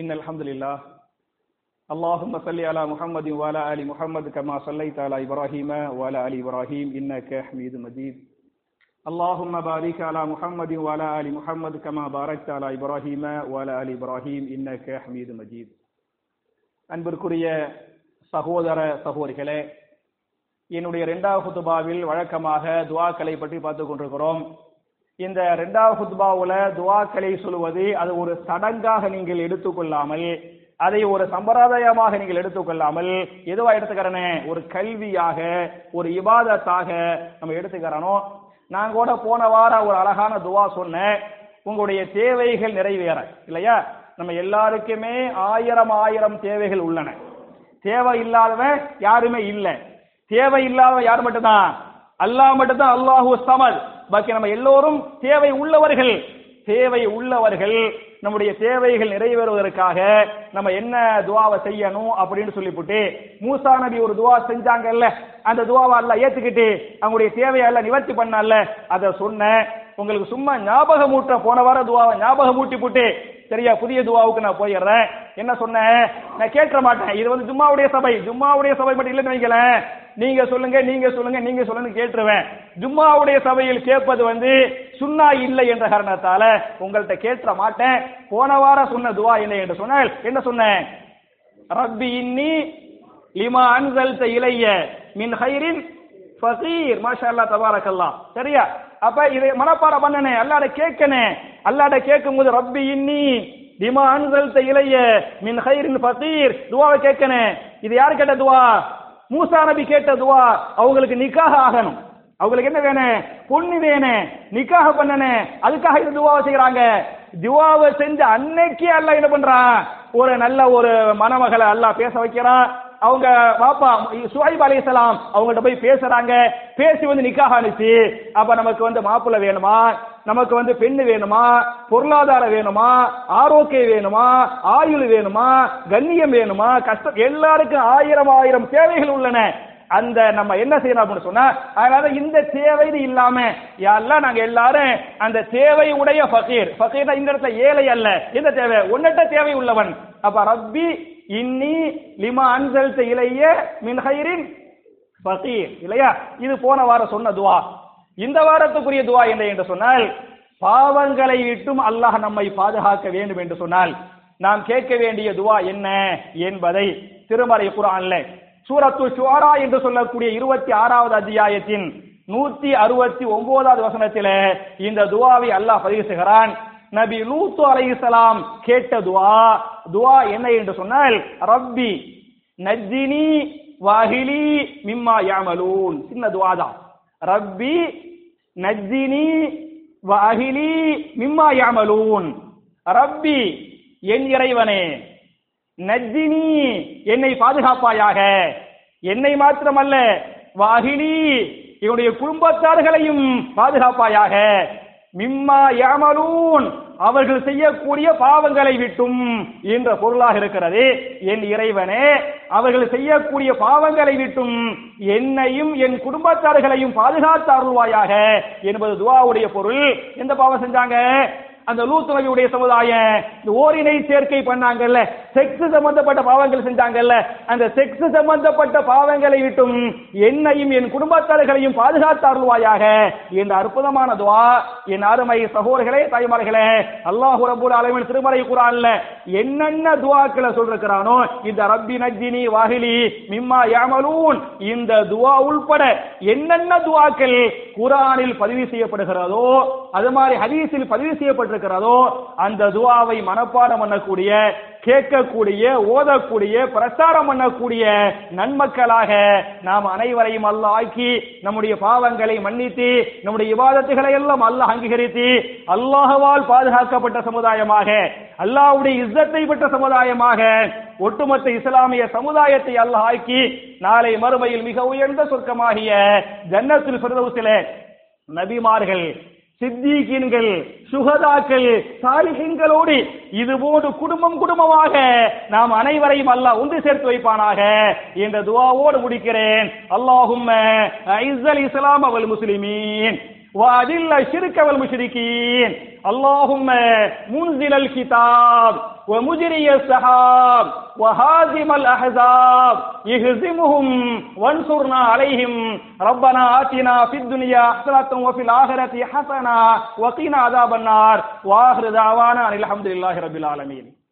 إن الحمد لله اللهم صل على محمد وعلى آل محمد كما صليت على إبراهيم وعلى آل إبراهيم إنك حميد مجيد. اللهم بارك على محمد وعلى آل محمد كما باركت على إبراهيم وعلى آل إبراهيم إنك حميد مجيد. அன்பிற்குரிய சகோதர சகோதரிகளே, என்னுடைய இரண்டாவது ஹுத்பாவில் வழக்கமாக துஆக்களை பற்றி பார்த்துக் கொண்டிருக்கிறோம். இந்த ரெண்டாவது ஹுத்பாவுல துஆக்களை சொல்வது அது ஒரு சடங்காக நீங்கள் எடுத்துக்கொள்ளாமல், அதை ஒரு சம்பிரதாயமாக நீங்கள் எடுத்துக்கொள்ளாமல், எதுவா எடுத்துக்கிறனே ஒரு கல்வியாக, ஒரு இபாதத்தாக நம்ம எடுத்துக்கிறனோ. நான் கூட போன வாரம் ஒரு அழகான துஆ சொன்னேன், உங்களுடைய தேவைகள் நிறைவேற. இல்லையா, நம்ம எல்லாருக்குமே ஆயிரம் ஆயிரம் தேவைகள் உள்ளன. தேவை இல்லாதவன் யாருமே இல்லை. தேவை இல்லாத யார் மட்டும்தான்? அல்லாஹ் மட்டும்தான், அல்லாஹு சமத். பாக்கி நம்ம எல்லோரும் தேவை உள்ளவர்கள். தேவை உள்ளவர்கள் நம்முடைய தேவைகள் நிறைவேறுவதற்காக நம்ம என்ன துஆவை செய்யணும் அப்படின்னு சொல்லிவிட்டு, மூசா நபி ஒரு துஆ செஞ்சாங்கல்ல, அந்த துஆவை அல்லாஹ் ஏத்துக்கிட்டு அவங்களுடைய தேவையை அல்லாஹ் நிவர்த்தி பண்ணல, அதை சொன்ன உங்களுக்கு சும்மா ஞாபகமூட்ட போன வார துஆவை ஞாபகமூட்டி போட்டு சரியா புதிய துஆவுக்கு நான் போயிடுறேன். என்ன சொன்னேன், நான் கேட்க மாட்டேன். இது வந்து ஜும்மாவுடைய சபை, ஜும்மாவுடைய சபை மட்டும் இல்லைன்னு வைங்களேன், நீங்க சொல்லுங்க நீங்க சொல்லுங்க நீங்க சொல்லுங்க கேட்டுருவேன். ஜும்மாவுடைய சபையில் கேட்பது வந்து சுன்னா இல்லை என்ற காரணத்தால உங்கள்கிட்ட கேட்க மாட்டேன். போன வாரம் சொன்ன துஆ இல்லை என்று சொன்னால் என்ன சொன்னேன், ரப்பி இன்னி லிமா அன்ஸல்த இலைய மின் ஹைரின் ஃபகீர். மாஷா அல்லாஹ் தபாரக்கல்லாஹ். சரியா, அப்ப இதை மனப்பாட பண்ணனே, அல்லாஹ்ட கேட்கனே. அல்லாஹ்ட கேட்கும்போது ரப்பி இன்னி லிமா அன்ஸல்த இலைய மின் ஹைரின் ஃபகீர் துஆவை கேட்கனே. இது யார் கேட்ட துஆ? மூசா நபி கேட்ட துஆ. அவங்களுக்கு நிக்காஹ் ஆகணும், அவங்களுக்கு என்ன வேணும், பொண்ணு வேணும், நிக்காஹ் பண்ணனே, அதுக்காக இந்த துஆவை செய்றாங்க. துஆவை செஞ்ச அன்னைக்கு அல்லாஹ் என்ன பண்றான், ஒரு நல்ல ஒரு மணமகளை அல்லாஹ் பேச வைக்கிறான். அவங்க பாப்பா சுஹைப் அலைஹிஸ்ஸலாம் அவங்கள்ட்ட போய் பேசுறாங்க. பேசி வந்து நிக்காஹ் ஆனிச்சு. அப்ப நமக்கு வந்து மாப்பிள்ளை வேணுமா, நமக்கு வந்து பெண்ணு வேணுமா, பொருளாதாரம் வேணுமா, ஆரோக்கியம் வேணுமா, ஆயுள் வேணுமா, கண்ணியம் வேணுமா, கஷ்டம், எல்லாருக்கும் ஆயிரம் ஆயிரம் தேவைகள் உள்ளன. அந்த நம்ம என்ன செய்யணும் அப்படின்னு சொன்னா, அதனால இந்த தேவை இல்லாம யாரெல்லாம் நாங்க எல்லாரும் அந்த தேவை உடைய ஃபகீர், ஃபகீர்னா இந்த இடத்துல ஏழை அல்ல, இந்த தேவை ஒன்னட்ட தேவை உள்ளவன். அப்ப ரப்பி இன்னி லிமா அன்ஸல்த இலைய மின் ஹைரின் ஃபகீர். இல்லையா, இது போன வாரம் சொன்ன துஆ. இந்த வாரத்துக்குரிய துஆ என்ன என்று சொன்னால், பாவங்களை விட்டும் அல்லாஹ் நம்மை பாதுகாக்க வேண்டும் என்று சொன்னால் நாம் கேட்க வேண்டிய துஆ என்ன என்பதை திருமறை குர்ஆன்ல சூரத்து ஷுஆரா என்று சொல்லக்கூடிய இருபத்தி ஆறாவது அத்தியாயத்தின் நூத்தி அறுபத்தி ஒன்பதாவது வசனத்தில இந்த துஆவை அல்லாஹ் பதிவு செய்கிறான். நபி லூத் அலைஹிஸ்ஸலாம் கேட்ட துஆ துஆ என்ன என்று சொன்னால், ரப்பி நஜ்ஜினி வஹ்லி மிம்மா யஅமலூன். சின்ன துஆ தான். ரப்பி நஜ்ஜினி வஹ்லி மிம்மா யஅமலூன். ரப்பி என் இறைவனே, நஜ்ஜினி என்னை பாதுகாப்பாயாக, என்னை மாத்திரமல்ல வஹ்லி என்னுடைய குடும்பத்தார்களையும் பாதுகாப்பாயாக, மிம்மா யஅமலூன் அவர்கள் செய்யக்கூடிய பாவங்களை விட்டும் என்ற பொருளாக இருக்கிறது. என் இறைவனே, அவர்கள் செய்யக்கூடிய பாவங்களை விட்டும் என்னையும் என் குடும்பத்தார்களையும் பாதுகாத்து அருள்வாயாக என்பது துஆவுடைய பொருள். எந்த பாவம் செஞ்சாங்க? and the Luth Nabi Samudaya, the Orinate Serke Panangale, sexes among the Patavangal Sintangale, and the sexes among the Patavangalitum, Yenaim, Yen Kurumbatalim, Padra Tarluaya, Yen Arpudamana Dua, Yen Aramai Sahor Hele, Taimar Hele, Allah Hurabur Alam and Srimari Kurale, Yenana Dua Kala Sudrakarano, in the Rabbi Najini, Wahili, Mima Yamalun, in the Dua Ulpade, Yenana Duakal, Kuranil Padivisia Padrado, Adamari Hadisil Padivisia Padrado, and the Duaway Manapara Manakuria, Keka Kuria, Wada Kuria, Prasara Manakuria, Nanmakalahe, Nam Anaivari Malaki, Namudi Pavangali Maniti, Namudi Yavada Tihalayam, Allah Hangiriti, Allah Haval Padhaka Patasamudaya Mahe, Allah Izzati Patasamudaya Mahe, Utumata Islamia Samudayati Allah Haiki, Nale Marvail Mikawian the Surkamahi, Jannatul Ferdusile, Nabi Marhel, Siddiqingal, Shuhadakal, Salihingalodi, Idubodu Kudumam Kudumavahe, Nam Anaivarim Allah, Undisertuipanahe, in the Dua Word Mudikaren, Allahumma, Izzal Islam wal Muslimin, Wadilla Shirka wal Mushrikin, Allahumma, Munzil al Kitab, Wa Mujri al Sahab. وهازم الأحزاب يهزمهم وانصرنا عليهم ربنا آتنا في الدنيا حسنة وفي الآخرة حسنة وقنا عذاب النار وآخر دعوانا الحمد لله رب العالمين.